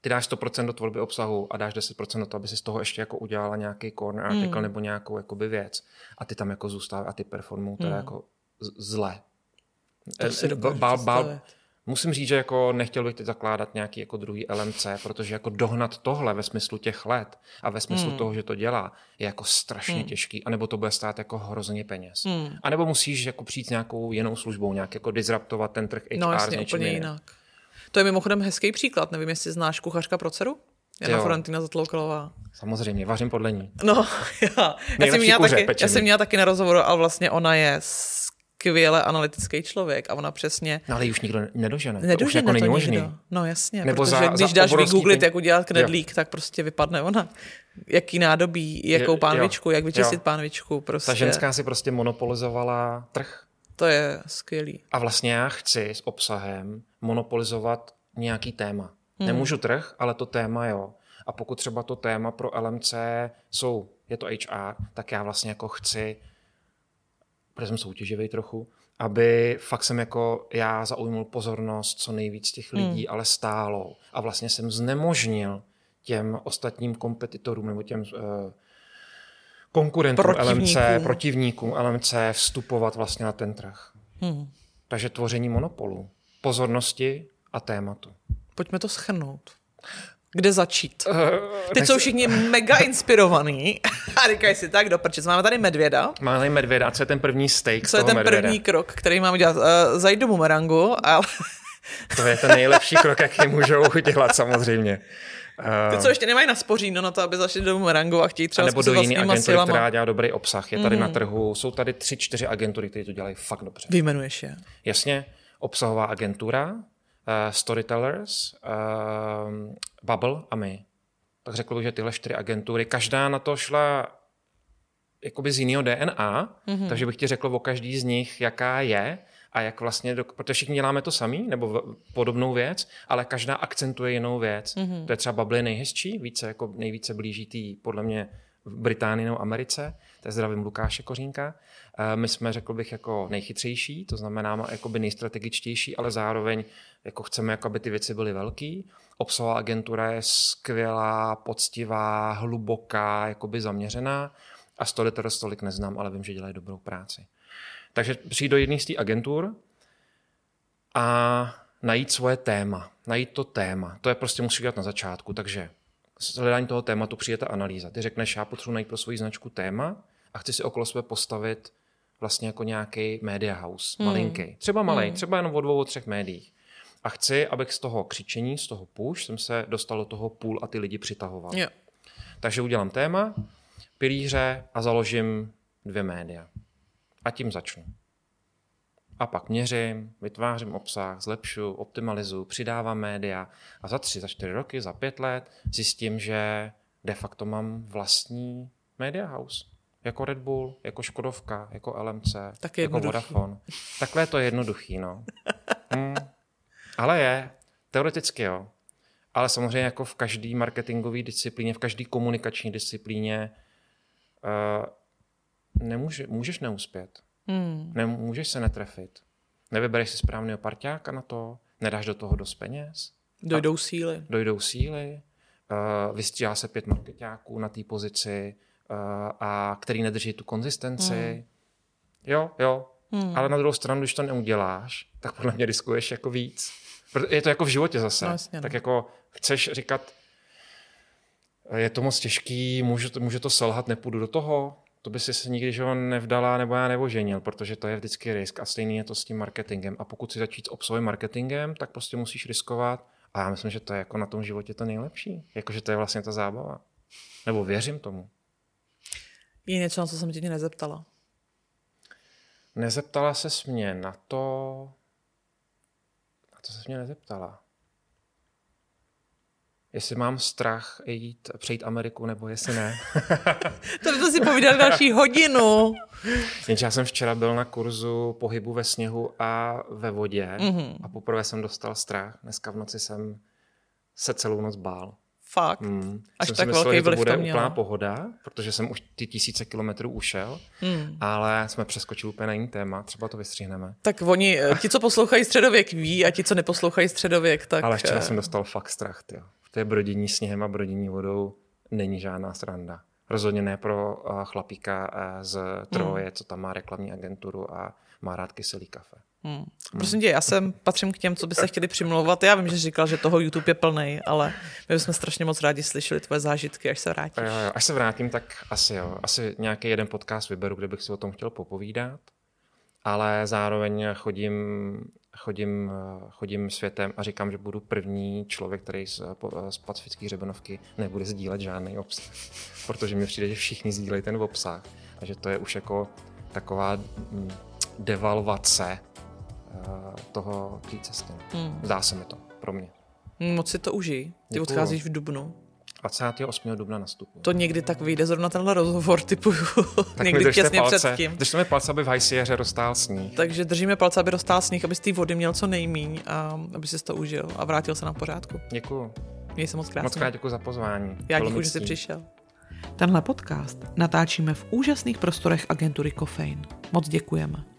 ty dáš sto procent do tvorby obsahu a dáš deset procent do toho, aby si z toho ještě jako udělala nějaký corner article mm. nebo nějakou jakoby věc. A ty tam jako zůstávají a ty performují teda mm. jako zle. E, bál, bál, musím říct, že jako nechtěl bych teď zakládat nějaký jako druhý el em cé, protože jako dohnat tohle ve smyslu těch let a ve smyslu mm. toho, že to dělá, je jako strašně mm. těžký, anebo to bude stát jako hrozně peněz. Mm. A nebo musíš jako přijít s nějakou jinou službou, nějak jako disruptovat ten trh há er. No jasně, úplně jinak. To je mimochodem hezký příklad. Nevím, jestli znáš Kuchařka pro dceru? Jana Florentina Zatloukalová. Samozřejmě, vařím podle ní. No, já, já, jsem měla taky, já jsem měla taky na rozhovoru, ale vlastně ona je skvěle analytický člověk a ona přesně... No, ale ji už nikdo nedožene. Nedožene to, už jako to nikdo. No jasně, nebo protože za, když za dáš vygooglit, ten... jak udělat knedlík, tak prostě vypadne ona. Jaký nádobí, jakou pánvičku, jo. jak vyčistit jo. pánvičku. Prostě. Ta ženská si prostě monopolizovala trh. To je skvělý. A vlastně já chci s obsahem monopolizovat nějaký téma. Hmm. Nemůžu trh, ale to téma jo. A pokud třeba to téma pro el em cé jsou, je to há er, tak já vlastně jako chci, protože jsem soutěživý trochu, aby fakt jsem jako já zaujmul pozornost co nejvíc těch lidí, hmm. ale stálou. A vlastně jsem znemožnil těm ostatním kompetitorům nebo těm... Uh, konkurentům el em cé, protivníkům el em cé vstupovat vlastně na ten trh. Hmm. Takže tvoření monopolu. pozornosti a tématu. Pojďme to shrnout. Kde začít? Uh, Teď nechci... jsou všichni mega inspirovaní a říkají si tak, do prčic, máme tady medvěda. Máme tady medvěda, co je ten první steak Co je ten medvěda? První krok, který mám dělat? Uh, zajít do bumerangu, ale... To je ten nejlepší krok, jaký můžou dělat samozřejmě. Ty, co ještě nemají naspoříno na to, aby zašli do bumerangu a chtějí třeba zkusit vlastníma silama. Nebo do jiné agentury, která dělá dobrý obsah, je tady mm. na trhu. Jsou tady tři, čtyři agentury, které to dělají fakt dobře. Vyjmenuješ je? Jasně. Obsahová agentura, uh, Storytellers, uh, Bubble a my. Tak řekl bych, že tyhle čtyři agentury, každá na to šla jakoby z jiného D N A, mm-hmm. takže bych ti řekl o každý z nich, jaká je. A jak vlastně, protože všichni děláme to samý, nebo podobnou věc, ale každá akcentuje jinou věc. Mm-hmm. To je třeba Bubble nejhezčí, více, jako nejvíce blíží tý, podle mě, v Británii nebo Americe. To je zdravím Lukáše Kořínka. My jsme, řekl bych, jako nejchytřejší, to znamená jakoby nejstrategičtější, ale zároveň jako chceme, jako aby ty věci byly velký. Obsahová agentura je skvělá, poctivá, hluboká, jakoby zaměřená. A Storyteller tolik neznám, ale vím, že dělají dobrou práci. Takže přijít do jedných z těch agentur a najít svoje téma. Najít to téma. To je prostě musí dělat na začátku. Takže z hledání toho tématu přijde ta analýza. Ty řekneš, já potřebuji najít pro svoji značku téma a chci si okolo sebe postavit vlastně jako nějaký media house. Hmm. Malinký. Třeba malej. Hmm. Třeba jenom o dvou, o třech médiích. A chci, abych z toho křičení, z toho push, jsem se dostal do toho půl a ty lidi přitahoval. Jo. Takže udělám téma, pilíře a založím dvě média. A tím začnu. A pak měřím, vytvářím obsah, zlepšu, optimalizuju, přidávám média a za tři, za čtyři roky, za pět let zjistím, že de facto mám vlastní media house. Jako Red Bull, jako Škodovka, jako L M C, tak jako Vodafone. Takhle je to jednoduchý, no. Hmm. Ale je, teoreticky jo. Ale samozřejmě jako v každý marketingové disciplíně, v každý komunikační disciplíně uh, Nemůže, můžeš neuspět, hmm. nemůžeš se netrefit. Nevybereš si správného parťáka na to, nedáš do toho dost peněz. Dojdou síly. Dojdou síly, uh, vystříhá se pět marketáků na té pozici, uh, a který nedrží tu konzistenci. Hmm. Jo, jo, hmm. ale na druhou stranu, když to neuděláš, tak podle mě riskuješ jako víc. Je to jako v životě zase. Vlastně, tak jako chceš říkat, je to moc těžký, může to, může to selhat, nepůjdu do toho. To by si se nikdy, že ho nevdala nebo já neoženil, protože to je vždycky risk a stejný je to s tím marketingem. A pokud si začít s obsahovým marketingem, tak prostě musíš riskovat a já myslím, že to je jako na tom životě to nejlepší. Jakože to je vlastně ta zábava. Nebo věřím tomu. Je něco, na co jsem tě nezeptala? Nezeptala ses mě na to... Na to ses mě nezeptala. Jestli mám strach jít, přejít Ameriku, nebo jestli ne. To by to si povídal další hodinu. Jenže já jsem včera byl na kurzu pohybu ve sněhu a ve vodě mm-hmm. a poprvé jsem dostal strach. Dneska v noci jsem se celou noc bál. Fakt? Mm. Až jsem tak myslel, velký vliv to bude úplná pohoda, protože jsem už ty tisíce kilometrů ušel, mm. ale jsme přeskočili úplně na jiný téma, třeba to vystřihneme. Tak oni, ti, co poslouchají středověk, ví a ti, co neposlouchají středověk, tak... Ale včera jsem dostal fakt strach, tyjo. To je brodění sněhem a brodění vodou není žádná sranda. Rozhodně ne pro chlapíka z Troje, hmm. co tam má reklamní agenturu a má rád kyselý kafe. Hmm. Prosím tě, já jsem patřím k těm, co by se chtěli přimlouvat. Já vím, že říkal, že toho YouTube je plnej, ale my bychom strašně moc rádi slyšeli tvoje zážitky, až se vrátíš. Jo, jo, až se vrátím, tak asi jo. Asi nějaký jeden podcast vyberu, kde bych si o tom chtěl popovídat, ale zároveň chodím... Chodím, chodím světem a říkám, že budu první člověk, který z, z pacifické hřebenovky nebude sdílet žádný obsah. Protože mi přijde, že všichni sdílejí ten obsah. Takže to je už jako taková devalvace toho té cesty. Hmm. Zdá se mi to, pro mě. Moc si to užij. Ty Děkuju. Odcházíš v dubnu. dvacátého osmého dubna nastupuji. To někdy tak vyjde zrovna tenhle rozhovor, typuju. Někdy těsně předtím. Držíme palce, aby v Hajsiéře roztál sníh. Takže držíme palce, aby roztál sníh, aby z té vody měl co nejmíň a aby si to užil a vrátil se na pořádku. Děkuju. Měj se moc krásně. Moc krát děkuju za pozvání. Já děkuju, že jsi přišel. Tenhle podcast natáčíme v úžasných prostorech agentury Kofein. Moc děkujeme.